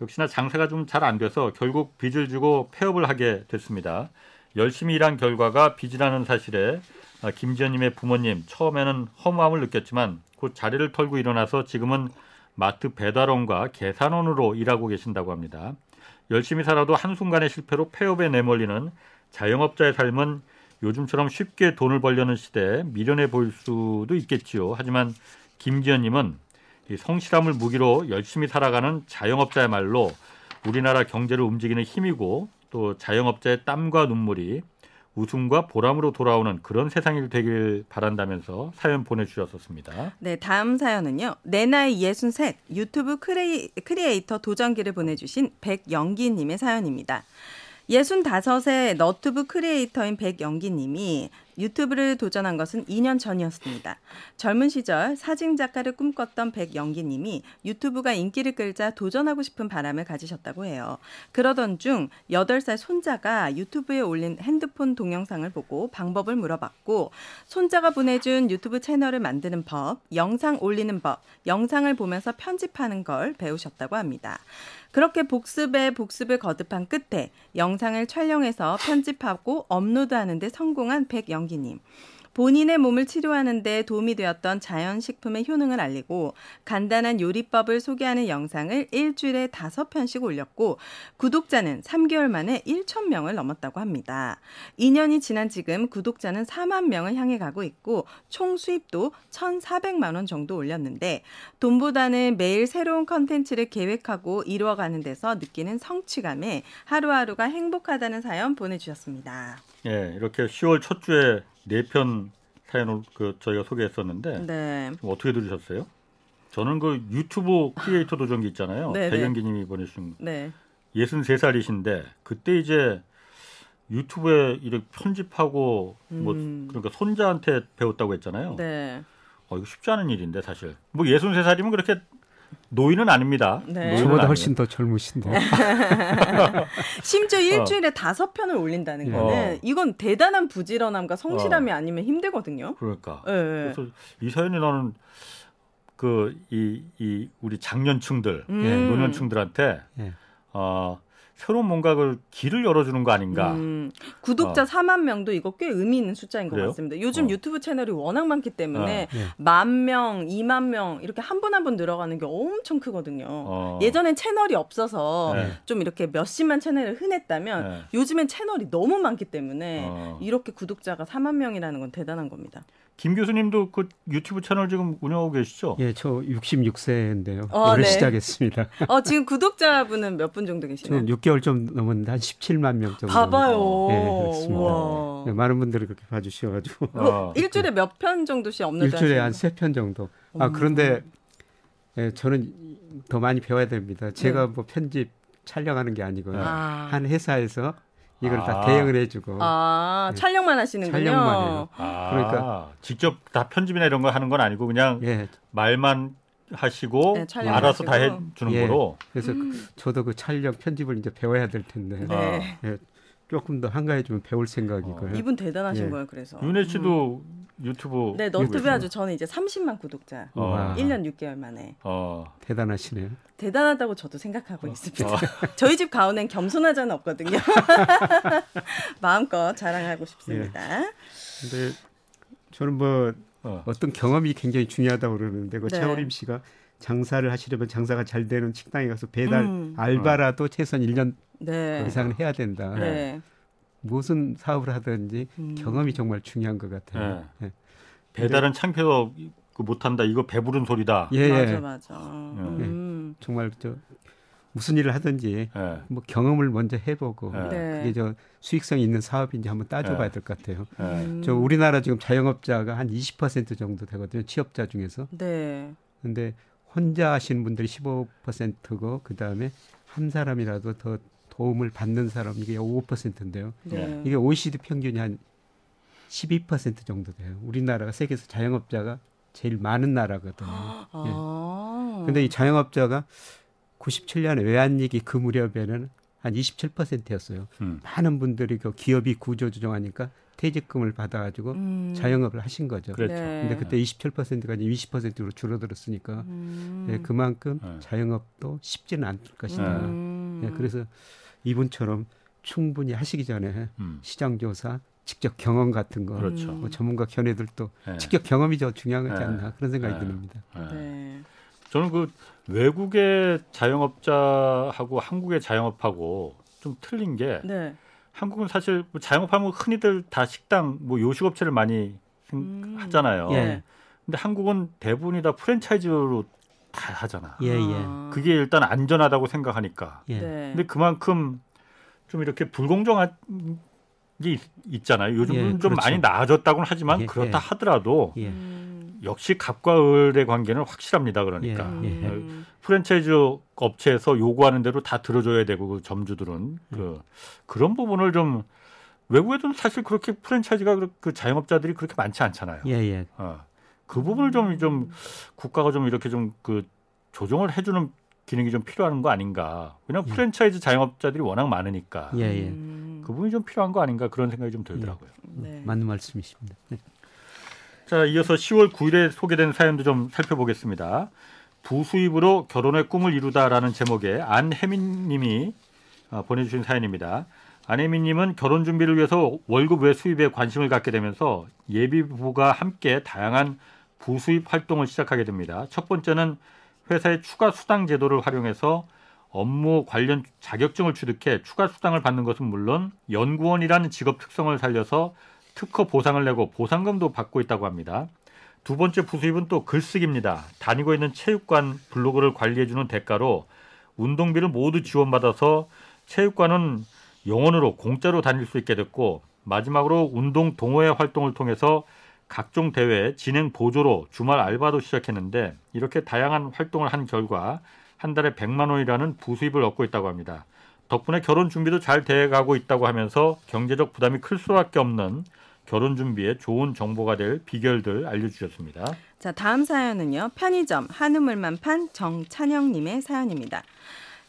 역시나 장사가 좀 잘 안 돼서 결국 빚을 주고 폐업을 하게 됐습니다. 열심히 일한 결과가 빚이라는 사실에 김지현님의 부모님 처음에는 허무함을 느꼈지만 곧 자리를 털고 일어나서 지금은 마트 배달원과 계산원으로 일하고 계신다고 합니다. 열심히 살아도 한순간의 실패로 폐업에 내몰리는 자영업자의 삶은 요즘처럼 쉽게 돈을 벌려는 시대에 미련해 보일 수도 있겠지요. 하지만 김지현님은 성실함을 무기로 열심히 살아가는 자영업자야말로 우리나라 경제를 움직이는 힘이고 또 자영업자의 땀과 눈물이 웃음과 보람으로 돌아오는 그런 세상이 되길 바란다면서 사연 보내주셨었습니다. 네, 다음 사연은요. 내 나이 63 유튜브 크리에이터 도전기를 보내주신 백영기님의 사연입니다. 65세 너튜브 크리에이터인 백영기님이 유튜브를 도전한 것은 2년 전이었습니다. 젊은 시절 사진 작가를 꿈꿨던 백영기님이 유튜브가 인기를 끌자 도전하고 싶은 바람을 가지셨다고 해요. 그러던 중 8살 손자가 유튜브에 올린 핸드폰 동영상을 보고 방법을 물어봤고 손자가 보내준 유튜브 채널을 만드는 법, 영상 올리는 법, 영상을 보면서 편집하는 걸 배우셨다고 합니다. 그렇게 복습을 거듭한 끝에 영상을 촬영해서 편집하고 업로드하는 데 성공한 백영기님. 본인의 몸을 치료하는 데 도움이 되었던 자연식품의 효능을 알리고 간단한 요리법을 소개하는 영상을 일주일에 5편씩 올렸고 구독자는 3개월 만에 1,000명을 넘었다고 합니다. 2년이 지난 지금 구독자는 4만 명을 향해 가고 있고 총 수입도 1,400만 원 정도 올렸는데 돈보다는 매일 새로운 컨텐츠를 계획하고 이루어가는 데서 느끼는 성취감에 하루하루가 행복하다는 사연 보내주셨습니다. 예, 이렇게 10월 첫 주에 4편 사연을 저희가 소개했었는데 네. 어떻게 들으셨어요? 저는 그 유튜브 크리에이터 도전기 있잖아요. 백영기님이 보내주신 거. 네. 63살이신데 그때 이제 유튜브에 이렇게 편집하고 그러니까 손자한테 배웠다고 했잖아요. 네. 이거 쉽지 않은 일인데 사실. 63살이면 그렇게 노인은 아닙니다. 네. 저보다 훨씬 더 젊으신데. 심지어 일주일에 5편을 올린다는 거는 이건 대단한 부지런함과 성실함이 아니면 힘들거든요. 그러니까. 네. 그래서 이 사연이 나는 우리 장년층들, 노년층들한테 새로운 뭔가 길을 열어주는 거 아닌가. 구독자 4만 명도 이거 꽤 의미 있는 숫자인 것 그래요? 같습니다. 요즘 유튜브 채널이 워낙 많기 때문에 10,000명, 20,000명 이렇게 한 분 한 분 늘어가는 게 엄청 크거든요. 예전엔 채널이 없어서 좀 이렇게 몇십만 채널을 흔했다면 요즘엔 채널이 너무 많기 때문에 이렇게 구독자가 4만 명이라는 건 대단한 겁니다. 김 교수님도 그 유튜브 채널 지금 운영하고 계시죠? 예, 저 66세인데요. 올해 네. 시작했습니다. 지금 구독자분은 몇 분 정도 계시나요? 6개월 좀 넘었는데 한 17만 명 정도. 봐봐요. 네, 그렇습니다. 네, 많은 분들이 그렇게 봐주셔가지고. 일주일에 몇 편 정도씩 업로드 하시나요? 일주일에 한 3편 정도. 그런데 저는 더 많이 배워야 됩니다. 제가 뭐 편집 촬영하는 게 아니고요. 한 회사에서 이걸 다 대응을 해주고. 네. 촬영만 하시는군요. 촬영만 해요. 그러니까 직접 다 편집이나 이런 거 하는 건 아니고 그냥 말만 하시고 네, 알아서 다 해주는 거로. 그래서 저도 그 촬영 편집을 이제 배워야 될 텐데 네. 조금 더 한가해지면 배울 생각이고요. 이분 대단하신 거예요. 그래서. 윤혜 씨도 유튜브. 네, 너튜브 아주 저는 이제 30만 구독자. 1년 6개월 만에. 대단하시네요. 대단하다고 저도 생각하고 있습니다. 저희 집 가훈엔 겸손하자는 없거든요. 마음껏 자랑하고 싶습니다. 근데 저는 어떤 경험이 굉장히 중요하다고 그러는데 그 최호림 씨가 장사를 하시려면 장사가 잘 되는 식당에 가서 배달 알바라도 최소한 1년 네. 이상은 해야 된다. 네. 무슨 사업을 하든지 경험이 정말 중요한 것 같아요. 네. 네. 배달은 창피해서 못한다. 이거 배부른 소리다. 예. 맞아, 맞아. 예. 정말 저 무슨 일을 하든지 예. 뭐 경험을 먼저 해보고 예. 그게 저 수익성이 있는 사업인지 한번 따져봐야 될 것 같아요. 예. 저 우리나라 지금 자영업자가 한 20% 정도 되거든요. 취업자 중에서. 네. 근데 혼자 하시는 분들이 15%고 그다음에 한 사람이라도 더 도움을 받는 사람 이게 5%인데요. 네. 이게 OECD 평균이 한 12% 정도 돼요. 우리나라가 세계에서 자영업자가 제일 많은 나라거든요. 아~ 예. 근데 이 자영업자가 97년에 외환위기 그 무렵에는 한 27%였어요. 많은 분들이 그 기업이 구조조정하니까 퇴직금을 받아가지고 자영업을 하신 거죠. 그런데 그렇죠. 네. 그때 27%까지 20%로 줄어들었으니까 예, 그만큼 네. 자영업도 쉽지는 않을 것이다. 예, 그래서 이분처럼 충분히 하시기 전에 시장조사, 직접 경험 같은 거 그렇죠. 뭐 전문가 견해들도 네. 직접 경험이 더 중요하지 네. 않나 그런 생각이 네. 듭니다. 네. 네. 저는 그 외국의 자영업자하고 한국의 자영업하고 좀 틀린 게 네. 한국은 사실 자영업하면 흔히들 다 식당 뭐 요식업체를 많이 하잖아요. 예. 근데 한국은 대부분이 다 프랜차이즈로 다 하잖아. 예, 예. 그게 일단 안전하다고 생각하니까. 예. 근데 그만큼 좀 이렇게 불공정한 게 있잖아요. 요즘은 예, 그렇죠. 좀 많이 나아졌다고는 하지만 예, 그렇다 예. 하더라도 예. 역시 갑과 을의 관계는 확실합니다. 그러니까 예, 예. 프랜차이즈 업체에서 요구하는 대로 다 들어줘야 되고 그 점주들은 그런 부분을 좀 외국에도 사실 그렇게 프랜차이즈가 그 자영업자들이 그렇게 많지 않잖아요. 예, 예. 그 부분을 좀 국가가 좀 이렇게 좀 그 조정을 해주는 기능이 좀 필요한 거 아닌가. 왜냐하면 예. 프랜차이즈 자영업자들이 워낙 많으니까 예, 예. 그 부분이 좀 필요한 거 아닌가 그런 생각이 좀 들더라고요. 예. 네. 맞는 말씀이십니다. 네. 자, 이어서 10월 9일에 소개된 사연도 좀 살펴보겠습니다. 부수입으로 결혼의 꿈을 이루다라는 제목의 안혜민 님이 보내주신 사연입니다. 안혜민 님은 결혼 준비를 위해서 월급 외 수입에 관심을 갖게 되면서 예비부부가 함께 다양한 부수입 활동을 시작하게 됩니다. 첫 번째는 회사의 추가 수당 제도를 활용해서 업무 관련 자격증을 취득해 추가 수당을 받는 것은 물론 연구원이라는 직업 특성을 살려서 특허 보상을 내고 보상금도 받고 있다고 합니다. 두 번째 부수입은 또 글쓰기입니다. 다니고 있는 체육관 블로그를 관리해주는 대가로 운동비를 모두 지원받아서 체육관은 영원으로 공짜로 다닐 수 있게 됐고 마지막으로 운동 동호회 활동을 통해서 각종 대회 진행 보조로 주말 알바도 시작했는데 이렇게 다양한 활동을 한 결과 한 달에 100만 원이라는 부수입을 얻고 있다고 합니다. 덕분에 결혼 준비도 잘 돼가고 있다고 하면서 경제적 부담이 클 수밖에 없는 결혼 준비에 좋은 정보가 될 비결들 알려주셨습니다. 자, 다음 사연은요. 편의점 한우물만 판 정찬영님의 사연입니다.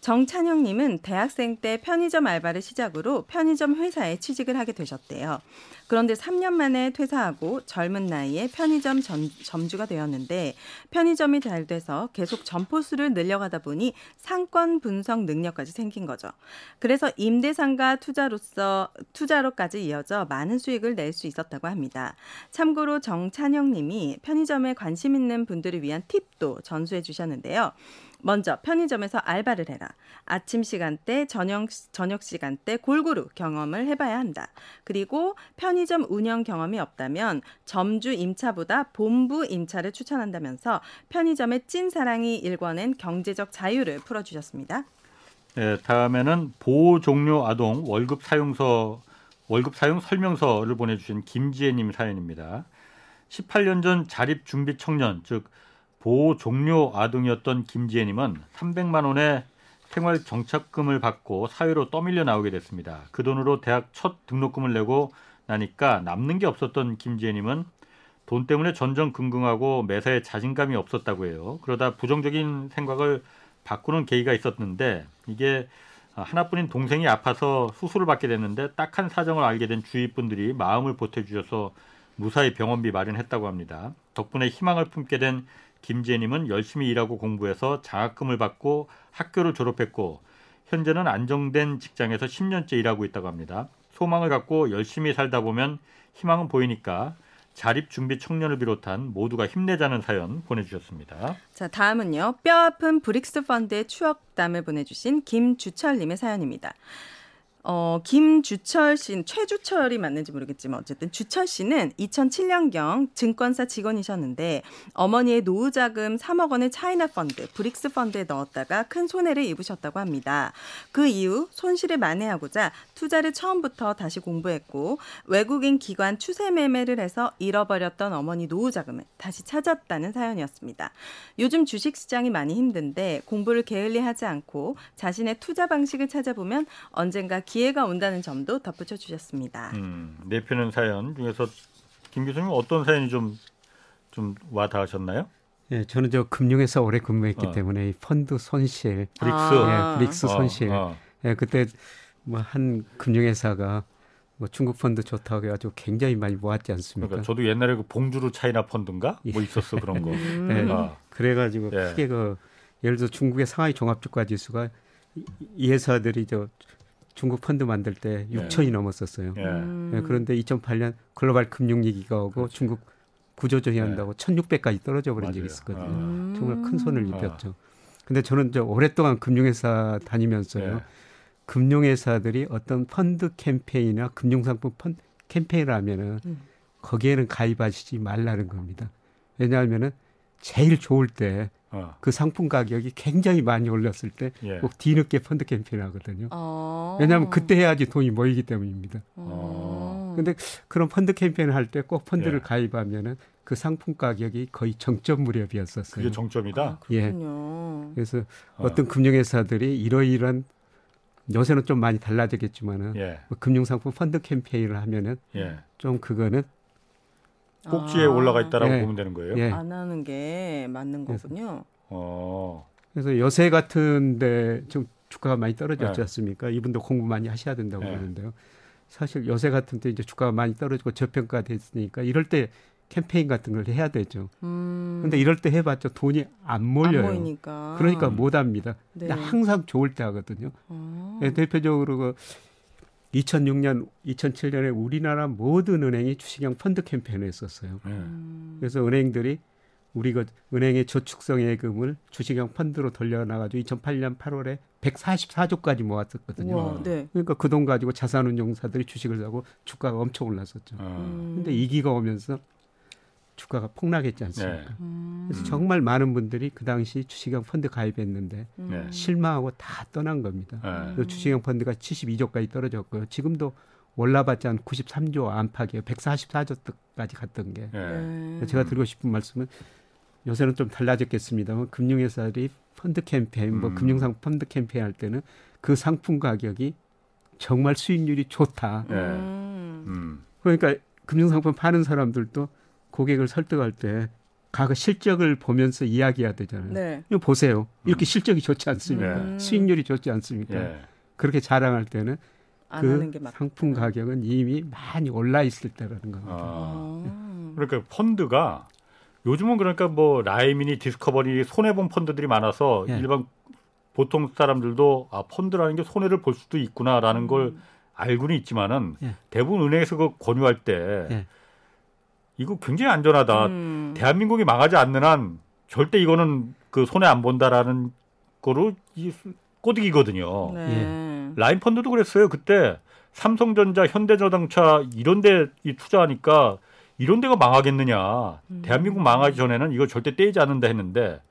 정찬영님은 대학생 때 편의점 알바를 시작으로 편의점 회사에 취직을 하게 되셨대요. 그런데 3년 만에 퇴사하고 젊은 나이에 편의점 점주가 되었는데 편의점이 잘 돼서 계속 점포 수를 늘려가다 보니 상권 분석 능력까지 생긴 거죠. 그래서 임대상가 투자로까지 이어져 많은 수익을 낼 수 있었다고 합니다. 참고로 정찬영님이 편의점에 관심 있는 분들을 위한 팁도 전수해 주셨는데요. 먼저 편의점에서 알바를 해라. 아침 시간대, 저녁 시간대 골고루 경험을 해봐야 한다. 그리고 편의점 운영 경험이 없다면 점주 임차보다 본부 임차를 추천한다면서 편의점의 찐사랑이 일궈낸 경제적 자유를 풀어주셨습니다. 네, 다음에는 보호 종료 아동 월급 사용 설명서를 보내주신 김지혜 님 사연입니다. 18년 전 자립 준비 청년, 즉 보호 종료 아동이었던 김지혜님은 300만 원의 생활 정착금을 받고 사회로 떠밀려 나오게 됐습니다. 그 돈으로 대학 첫 등록금을 내고 나니까 남는 게 없었던 김지혜님은 돈 때문에 전전긍긍하고 매사에 자신감이 없었다고 해요. 그러다 부정적인 생각을 바꾸는 계기가 있었는데 이게 하나뿐인 동생이 아파서 수술을 받게 됐는데 딱한 사정을 알게 된 주위 분들이 마음을 보태주셔서 무사히 병원비 마련했다고 합니다. 덕분에 희망을 품게 된 김지혜님은 열심히 일하고 공부해서 장학금을 받고 학교를 졸업했고 현재는 안정된 직장에서 10년째 일하고 있다고 합니다. 소망을 갖고 열심히 살다 보면 희망은 보이니까 자립준비 청년을 비롯한 모두가 힘내자는 사연 보내주셨습니다. 자, 다음은요. 뼈아픈 브릭스 펀드의 추억담을 보내주신 김주철님의 사연입니다. 김주철 씨, 최주철이 맞는지 모르겠지만 어쨌든 주철 씨는 2007년경 증권사 직원이셨는데 어머니의 노후자금 3억 원을 차이나 펀드, 브릭스 펀드에 넣었다가 큰 손해를 입으셨다고 합니다. 그 이후 손실을 만회하고자 투자를 처음부터 다시 공부했고 외국인 기관 추세 매매를 해서 잃어버렸던 어머니 노후자금을 다시 찾았다는 사연이었습니다. 요즘 주식시장이 많이 힘든데 공부를 게을리하지 않고 자신의 투자 방식을 찾아보면 언젠가 기회가 온다는 점도 덧붙여 주셨습니다. 네 편의 사연 중에서 김 교수님 어떤 사연이 좀 와닿으셨나요? 예, 저는 저 금융에서 오래 근무했기 때문에 이 펀드 손실, 브릭스 손실. 예, 그때 뭐 한 금융회사가 뭐 중국 펀드 좋다고 해가지고 굉장히 많이 모았지 않습니까? 그러니까 저도 옛날에 그 봉주루 차이나 펀드인가 뭐 있었어 그런 거. 예, 그래가지고 크게 그 예를 들어 중국의 상하이 종합주가 지수가 이 회사들이 저 중국 펀드 만들 때 6천이 넘었었어요. 예, 그런데 2008년 글로벌 금융위기가 오고 그렇죠. 중국 구조조정한다고 1,600까지 떨어져 버린 적이 있었거든요. 정말 큰 손을 입혔죠. 그런데 저는 저 오랫동안 금융회사 다니면서요. 금융회사들이 어떤 펀드 캠페인이나 금융상품 펀드 캠페인을 하면은 거기에는 가입하시지 말라는 겁니다. 왜냐하면은 제일 좋을 때 그 상품 가격이 굉장히 많이 올랐을 때 꼭 뒤늦게 펀드 캠페인을 하거든요. 왜냐하면 그때 해야지 돈이 모이기 때문입니다. 그런데 그런 펀드 캠페인을 할 때 꼭 펀드를 가입하면은 그 상품 가격이 거의 정점 무렵이었었어요. 그게 정점이다? 아, 그렇군요. 그래서 어떤 금융회사들이 이러이러한 요새는 좀 많이 달라졌겠지만은 뭐 금융상품 펀드 캠페인을 하면은 좀 그거는 꼭지에 올라가 있다라고 보면 되는 거예요. 안 하는 게 맞는 거군요. 그래서 요새 같은데 좀 주가가 많이 떨어졌지 않습니까? 이분도 공부 많이 하셔야 된다고 그러는데요. 사실 요새 같은데 이제 주가가 많이 떨어지고 저평가됐으니까 이럴 때 캠페인 같은 걸 해야 되죠. 그런데 이럴 때 해봤자 돈이 안 몰려요. 안 모이니까. 그러니까 못 합니다. 근데 항상 좋을 때 하거든요. 대표적으로 그 2006년, 2007년에 우리나라 모든 은행이 주식형 펀드 캠페인을 했었어요. 그래서 은행들이 우리 그 은행의 저축성 예금을 주식형 펀드로 돌려놔가지고 2008년 8월에 144조까지 모았었거든요. 우와, 그러니까 그 돈 가지고 자산운용사들이 주식을 사고 주가가 엄청 올랐었죠. 그런데 이기가 오면서 주가가 폭락했지 않습니까? 그래서 정말 많은 분들이 그 당시 주식형 펀드 가입했는데 실망하고 다 떠난 겁니다. 주식형 펀드가 72조까지 떨어졌고요. 지금도 올라봤자 한 93조 안팎이에요. 144조까지 갔던 게. 제가 드리고 싶은 말씀은 요새는 좀 달라졌겠습니다만 금융회사들이 펀드 캠페인, 뭐 금융상 펀드 캠페인 할 때는 그 상품 가격이 정말 수익률이 좋다. 그러니까 금융상품 파는 사람들도 고객을 설득할 때 각 실적을 보면서 이야기해야 되잖아요. 이거 보세요. 이렇게 실적이 좋지 않습니까? 수익률이 좋지 않습니까? 그렇게 자랑할 때는 그 상품 가격은 이미 많이 올라 있을 때라는 겁니다. 그러니까 펀드가 요즘은 그러니까 뭐 라이미니, 디스커버리 손해본 펀드들이 많아서 일반 보통 사람들도 아 펀드라는 게 손해를 볼 수도 있구나라는 걸 알고는 있지만은 대부분 은행에서 그 권유할 때 이거 굉장히 안전하다. 대한민국이 망하지 않는 한 절대 이거는 그 손해 안 본다라는 거로 꼬드기거든요. 라인 펀드도 그랬어요. 그때 삼성전자, 현대자동차 이런 데 투자하니까 이런 데가 망하겠느냐. 대한민국 망하기 전에는 이거 절대 떼이지 않는다 했는데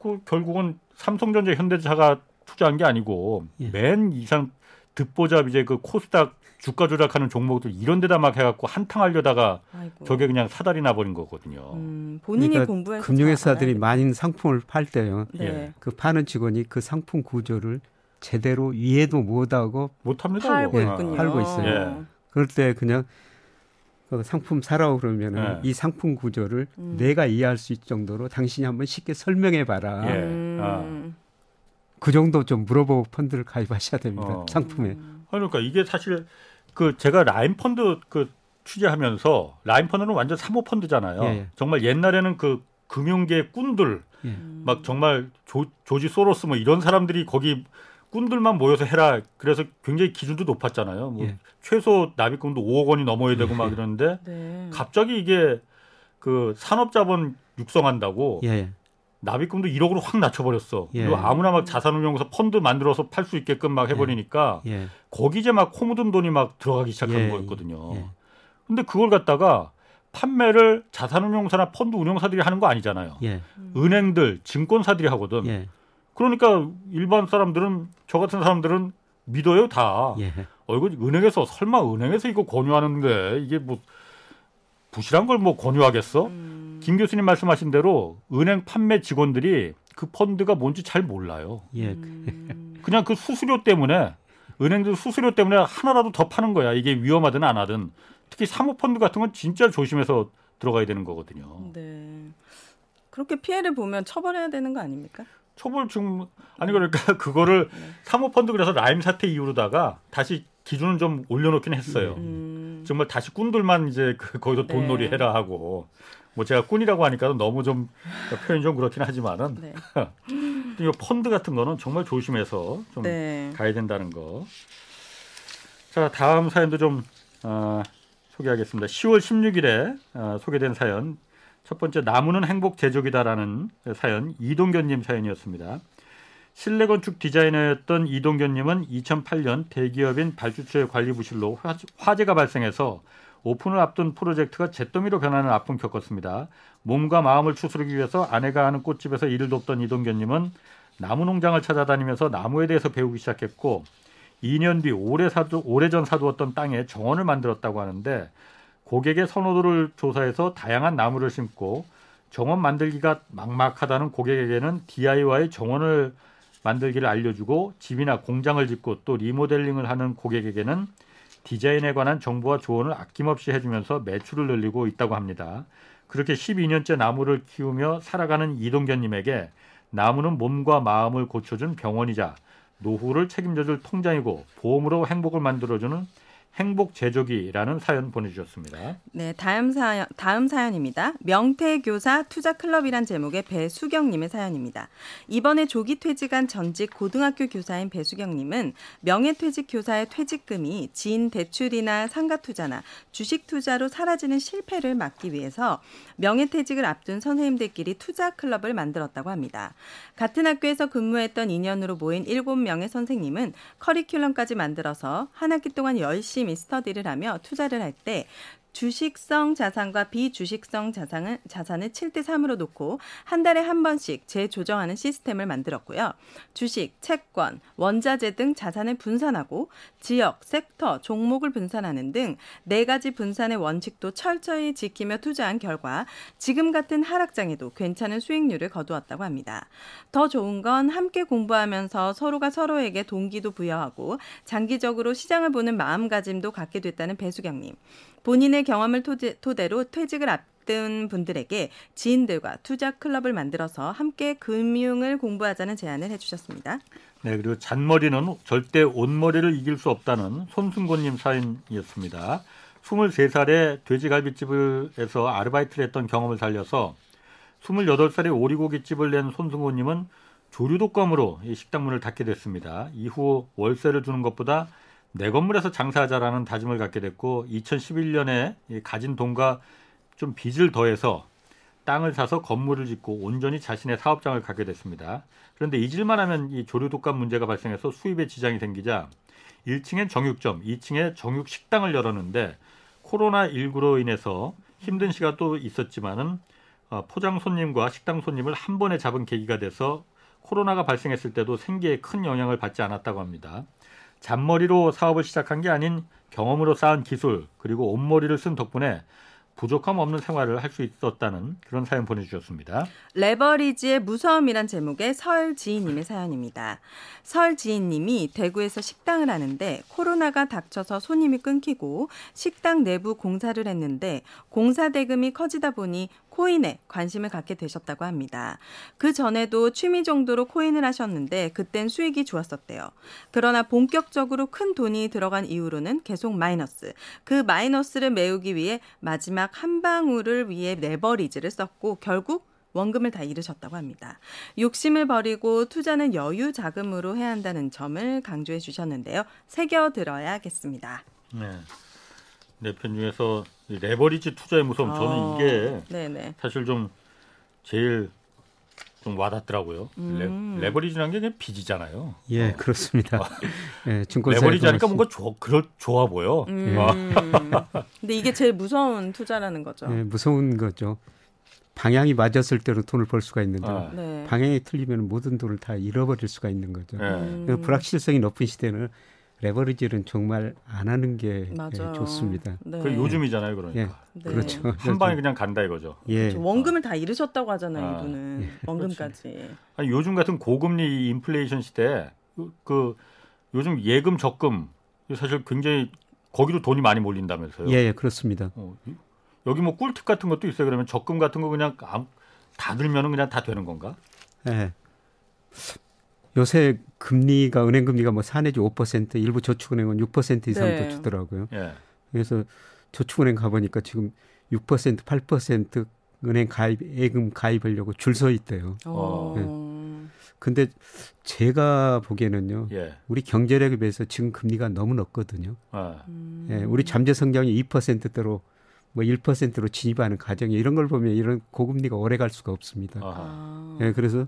그 결국은 삼성전자, 현대차가 투자한 게 아니고 맨 이상 듣보잡 이제 그 코스닥 주가 조작하는 종목들 이런 데다 막 해갖고 한탕 하려다가 저게 그냥 사달이 나버린 거거든요. 본인이 그러니까 공부해서 금융회사들이 많은 상품을 팔 때요. 그 파는 직원이 그 상품 구조를 제대로 이해도 못하고 팔고 있어요. 그럴 때 그냥 그 상품 사라고 그러면 이 상품 구조를 내가 이해할 수 있을 정도로 당신이 한번 쉽게 설명해봐라. 그 정도 좀 물어보고 펀드를 가입하셔야 됩니다. 상품에. 그러니까 이게 사실 그 제가 라임 펀드 그 취재하면서 라임 펀드는 완전 사모 펀드잖아요. 정말 옛날에는 그 금융계 꾼들 막 정말 조지 소로스 뭐 이런 사람들이 거기 꾼들만 모여서 해라. 그래서 굉장히 기준도 높았잖아요. 뭐 예. 최소 납입금도 5억 원이 넘어야 되고 막 이러는데 네. 갑자기 이게 그 산업자본 육성한다고 예. 납입금도 1억으로 확 낮춰버렸어. 예. 그리고 아무나 막 자산운용에서 펀드 만들어서 팔 수 있게끔 막 해버리니까 예. 거기 이제 막 코 묻은 돈이 막 들어가기 시작한 예. 거였거든요. 예. 근데 그걸 갖다가 판매를 자산운용사나 펀드 운용사들이 하는 거 아니잖아요. 예. 은행들, 증권사들이 하거든. 예. 그러니까 일반 사람들은 저 같은 사람들은 믿어요 다. 예. 이거 은행에서 설마 은행에서 이거 권유하는데 이게 뭐 부실한 걸 뭐 권유하겠어? 김 교수님 말씀하신 대로 은행 판매 직원들이 그 펀드가 뭔지 잘 몰라요. 예. 그냥 그 수수료 때문에 은행들 수수료 때문에 하나라도 더 파는 거야. 이게 위험하든 안 하든. 특히 사모펀드 같은 건 진짜 조심해서 들어가야 되는 거거든요. 네. 그렇게 피해를 보면 처벌해야 되는 거 아닙니까? 처벌 중 아니 그러니까 그거를 네. 사모펀드 그래서 라임 사태 이후로다가 다시 기준은 좀 올려놓긴 했어요. 정말 다시 꾼들만 이제 거기서 돈놀이 네. 해라 하고 뭐 제가 꾼이라고 하니까 너무 좀 표현이 좀 그렇긴 하지만은 네. 이 펀드 같은 거는 정말 조심해서 좀 네. 가야 된다는 거. 자 다음 사연도 좀 소개하겠습니다. 10월 16일에 소개된 사연. 첫 번째 나무는 행복 제조기다라는 사연 이동경님 사연이었습니다. 실내 건축 디자이너였던 이동경님은 2008년 대기업인 발주처의 관리 부실로 화재가 발생해서 오픈을 앞둔 프로젝트가 잿더미로 변하는 아픔을 겪었습니다. 몸과 마음을 추스르기 위해서 아내가 아는 꽃집에서 일을 돕던 이동경님은 나무 농장을 찾아다니면서 나무에 대해서 배우기 시작했고 2년 뒤 오래전 사두었던 땅에 정원을 만들었다고 하는데 고객의 선호도를 조사해서 다양한 나무를 심고 정원 만들기가 막막하다는 고객에게는 DIY 정원을 만들기를 알려주고 집이나 공장을 짓고 또 리모델링을 하는 고객에게는 디자인에 관한 정보와 조언을 아낌없이 해주면서 매출을 늘리고 있다고 합니다. 그렇게 12년째 나무를 키우며 살아가는 이동견님에게 나무는 몸과 마음을 고쳐준 병원이자 노후를 책임져줄 통장이고 보험으로 행복을 만들어주는 행복 제조기라는 사연 보내주셨습니다. 네, 다음 사연입니다. 명태교사 투자클럽이란 제목의 배수경님의 사연입니다. 이번에 조기 퇴직한 전직 고등학교 교사인 배수경님은 명예퇴직 교사의 퇴직금이 지인 대출이나 상가 투자나 주식 투자로 사라지는 실패를 막기 위해서 명예퇴직을 앞둔 선생님들끼리 투자클럽을 만들었다고 합니다. 같은 학교에서 근무했던 인연으로 모인 7명의 선생님은 커리큘럼까지 만들어서 한 학기 동안 열심히 스터디를 하며 투자를 할 때 주식성 자산과 비주식성 자산을 7:3으로 놓고 한 달에 한 번씩 재조정하는 시스템을 만들었고요. 주식, 채권, 원자재 등 자산을 분산하고 지역, 섹터, 종목을 분산하는 등 4가지 분산의 원칙도 철저히 지키며 투자한 결과 지금 같은 하락장에도 괜찮은 수익률을 거두었다고 합니다. 더 좋은 건 함께 공부하면서 서로가 서로에게 동기도 부여하고 장기적으로 시장을 보는 마음가짐도 갖게 됐다는 배수경님. 본인의 경험을 토대로 퇴직을 앞둔 분들에게 지인들과 투자 클럽을 만들어서 함께 금융을 공부하자는 제안을 해주셨습니다. 네, 그리고 잔머리는 절대 온머리를 이길 수 없다는 손승곤님 사연이었습니다. 23살에 돼지갈비집에서 아르바이트를 했던 경험을 살려서 28살에 오리고기집을 낸 손승곤님은 조류독감으로 식당 문을 닫게 됐습니다. 이후 월세를 주는 것보다 내 건물에서 장사하자라는 다짐을 갖게 됐고 2011년에 가진 돈과 좀 빚을 더해서 땅을 사서 건물을 짓고 온전히 자신의 사업장을 갖게 됐습니다. 그런데 잊을만 하면 이 조류독감 문제가 발생해서 수입에 지장이 생기자 1층엔 정육점, 2층에 정육식당을 열었는데 코로나19로 인해서 힘든 시가 또 있었지만은 포장 손님과 식당 손님을 한 번에 잡은 계기가 돼서 코로나가 발생했을 때도 생계에 큰 영향을 받지 않았다고 합니다. 잔머리로 사업을 시작한 게 아닌 경험으로 쌓은 기술 그리고 온머리를 쓴 덕분에 부족함 없는 생활을 할 수 있었다는 그런 사연 보내주셨습니다. 레버리지의 무서움이란 제목의 설지희님의 사연입니다. 설지희님이 대구에서 식당을 하는데 코로나가 닥쳐서 손님이 끊기고 식당 내부 공사를 했는데 공사 대금이 커지다 보니 코인에 관심을 갖게 되셨다고 합니다. 그 전에도 취미 정도로 코인을 하셨는데 그땐 수익이 좋았었대요. 그러나 본격적으로 큰 돈이 들어간 이후로는 계속 마이너스. 그 마이너스를 메우기 위해 마지막 한 방울을 위해 레버리지를 썼고 결국 원금을 다 잃으셨다고 합니다. 욕심을 버리고 투자는 여유 자금으로 해야 한다는 점을 강조해 주셨는데요. 새겨들어야겠습니다. 네. 내 편 중에서 레버리지 투자의 무서움, 저는 이게 네네. 사실 좀 제일 좀 와닿더라고요. 레버리지라는 게 그냥 빚이잖아요. 예, 그렇습니다. 예, 레버리지하니까 뭔가 좋아 보여. 근데 이게 제일 무서운 투자라는 거죠. 네, 무서운 거죠. 방향이 맞았을 때는 돈을 벌 수가 있는데 네. 방향이 틀리면 모든 돈을 다 잃어버릴 수가 있는 거죠. 불확실성이 높은 시대는 레버리지는 정말 안 하는 게 맞아요. 좋습니다. 네. 그 요즘이잖아요, 그러니까. 예, 네. 그렇죠. 한 방에 그냥 간다 이거죠. 예. 그렇죠. 원금을 다 잃으셨다고 하잖아요, 이분은. 예. 원금까지. 아니, 요즘 같은 고금리 인플레이션 시대에 그 요즘 예금 적금 사실 굉장히 거기도 돈이 많이 몰린다면서요. 예, 그렇습니다. 여기 뭐 꿀팁 같은 것도 있어요. 그러면 적금 같은 거 그냥 다 들면은 그냥 다 되는 건가? 예. 요새 금리가 은행 금리가 뭐 4 내지 5%, 일부 저축은행은 6% 이상도 네. 주더라고요. 예. 그래서 저축은행 가보니까 지금 6%, 8% 은행 가입, 예금 가입하려고 줄 서 있대요. 근데 제가 보기에는요, 예. 우리 경제력에 비해서 지금 금리가 너무 높거든요. 예, 우리 잠재 성장이 2%대로 뭐 1%로 진입하는 과정이 이런 걸 보면 이런 고금리가 오래 갈 수가 없습니다. 예, 그래서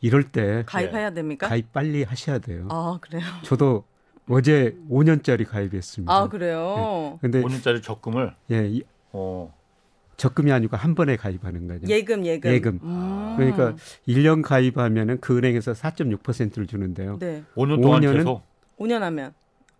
이럴 때 가입해야 됩니까? 가입 빨리 하셔야 돼요. 아, 그래요? 저도 어제 5년짜리 가입했습니다. 아, 그래요? 네. 근데 5년짜리 적금을? 예. 적금이 아니고 한 번에 가입하는 거죠. 예금. 그러니까 1년 가입하면은 그 은행에서 4.6%를 주는데요. 네. 5년 동안 계속? 5년 하면?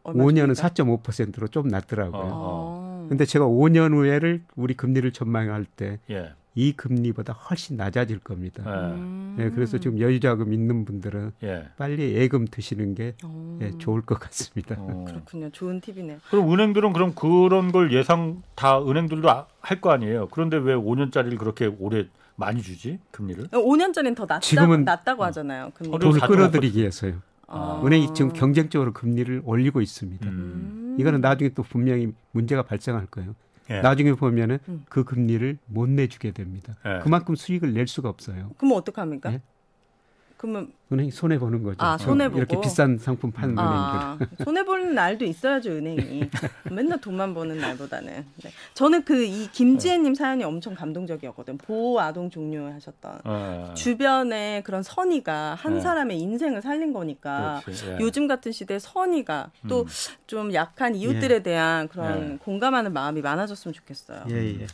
5년은 4.5%로 좀 낮더라고요. 근데 제가 5년 후에를 우리 금리를 전망할 때 예. 이 금리보다 훨씬 낮아질 겁니다. 예, 그래서 지금 여유자금 있는 분들은 예. 빨리 예금 드시는 게 예, 좋을 것 같습니다. 그렇군요. 좋은 팁이네요. 그럼 은행들은 그럼 그런 걸 예상 다 은행들도 할 거 아니에요. 그런데 왜 5년짜리를 그렇게 오래 많이 주지? 금리를? 5년짜리는 더 낮다고 하잖아요. 돈을 끌어들이기 위해서요. 은행이 지금 경쟁적으로 금리를 올리고 있습니다. 이거는 나중에 또 분명히 문제가 발생할 거예요. 예. 나중에 보면은 그 금리를 못 내주게 됩니다. 예. 그만큼 수익을 낼 수가 없어요. 그럼 어떡합니까? 예? 그러면 은행이 손해 보는 거죠. 아, 손해 보고 이렇게 비싼 상품 파는 은행들. 손해 보는 날도 있어야죠, 은행이. 맨날 돈만 버는 날보다는. 네. 저는 이 김지혜님 사연이 엄청 감동적이었거든요. 보호 아동 종료 하셨던 주변에 그런 선의가 한 사람의 인생을 살린 거니까 예. 요즘 같은 시대에 선의가 또 좀 약한 이웃들에 대한 그런 공감하는 마음이 많아졌으면 좋겠어요. 예.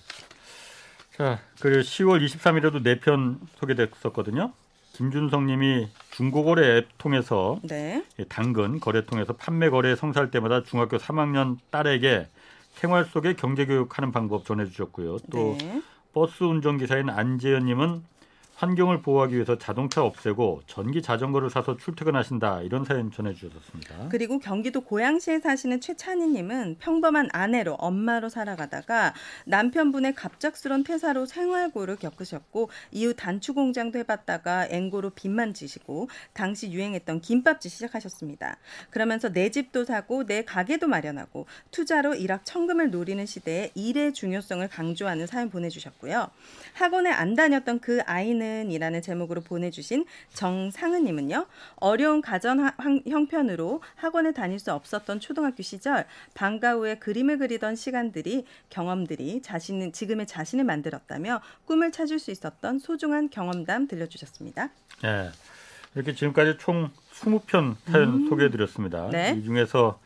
자, 그리고 10월 23일에도 4편 소개됐었거든요. 김준성 님이 중고거래 앱 통해서 네. 당근 거래 통해서 판매 거래에 성사할 때마다 중학교 3학년 딸에게 생활 속의 경제교육하는 방법 전해주셨고요. 또 네. 버스 운전기사인 안재현 님은 환경을 보호하기 위해서 자동차 없애고 전기 자전거를 사서 출퇴근하신다. 이런 사연 전해주셨습니다. 그리고 경기도 고양시에 사시는 최찬희 님은 평범한 아내로 엄마로 살아가다가 남편분의 갑작스런 퇴사로 생활고를 겪으셨고 이후 단추공장도 해봤다가 앵고로 빚만 지시고 당시 유행했던 김밥집 시작하셨습니다. 그러면서 내 집도 사고 내 가게도 마련하고 투자로 일확천금을 노리는 시대에 일의 중요성을 강조하는 사연 보내주셨고요. 학원에 안 다녔던 그 아이는 이라는 제목으로 보내주신 정상은님은요. 어려운 가정 형편으로 학원에 다닐 수 없었던 초등학교 시절 방과 후에 그림을 그리던 시간들이 경험들이 지금의 자신을 만들었다며 꿈을 찾을 수 있었던 소중한 경험담 들려주셨습니다. 네, 이렇게 지금까지 총 20편 사연 소개해드렸습니다. 네. 이 중에서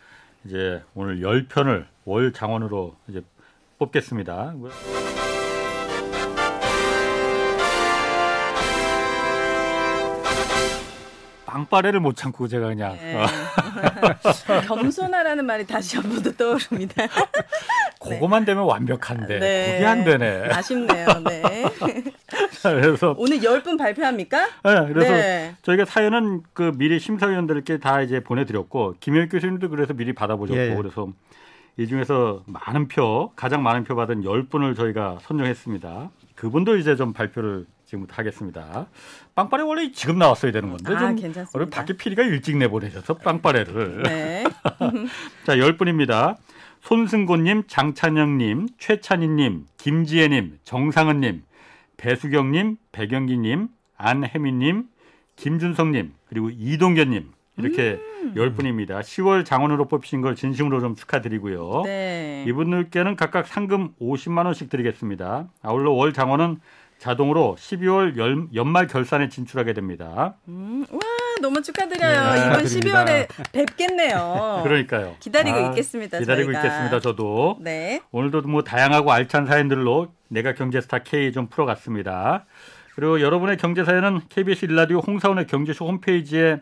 이제 오늘 10편을 월 장원으로 이제 뽑겠습니다. 방파레를 못 참고 제가 그냥. 네. 겸손하라는 말이 다시 한 번 더 떠오릅니다. 그거만 되면 완벽한데 네. 그게 안 되네. 아쉽네요. 네. 그래서 오늘 10분 발표합니까? 네. 그래서 네. 저희가 사연은 그 미리 심사위원들께 다 이제 보내드렸고 김영익 교수님도 그래서 미리 받아보셨고 예. 그래서 이 중에서 가장 많은 표 받은 10분을 저희가 선정했습니다. 그분도 이제 좀 발표를 지금부터 하겠습니다. 빵빠레 원래 지금 나왔어야 되는 건데 좀 밖에 PD가 일찍 내보내셔서 빵빠레를. 네. 자, 10분입니다. 손승곤님, 장찬영님, 최찬희님, 김지혜님, 정상은님, 배수경님, 백영기님, 안혜민님, 김준성님, 그리고 이동경님 이렇게 10분입니다. 10월 장원으로 뽑히신 걸 진심으로 좀 축하드리고요. 네. 이분들께는 각각 상금 50만 원씩 드리겠습니다. 아울러 월 장원은 자동으로 12월 연말 결산에 진출하게 됩니다. 와, 너무 축하드려요. 네, 이번 축하드립니다. 12월에 뵙겠네요. 그러니까요. 기다리고 있겠습니다. 기다리고 저희가. 있겠습니다. 저도. 네. 오늘도 뭐 다양하고 알찬 사연들로 내가 경제스타 K 좀 풀어갔습니다. 그리고 여러분의 경제사연은 KBS 1라디오 홍사원의 경제쇼 홈페이지에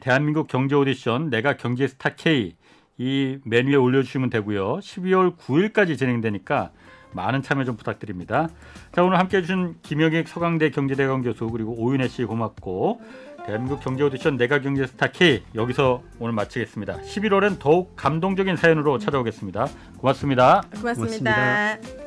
대한민국 경제 오디션 내가 경제스타 K 이 메뉴에 올려주시면 되고요. 12월 9일까지 진행되니까 많은 참여 좀 부탁드립니다. 자, 오늘 함께해 주신 김영익 서강대 경제대학원 교수 그리고 오윤혜 씨 고맙고 대한민국 경제 오디션 내가 경제스타 K 여기서 오늘 마치겠습니다. 11월엔 더욱 감동적인 사연으로 찾아오겠습니다. 고맙습니다. 고맙습니다.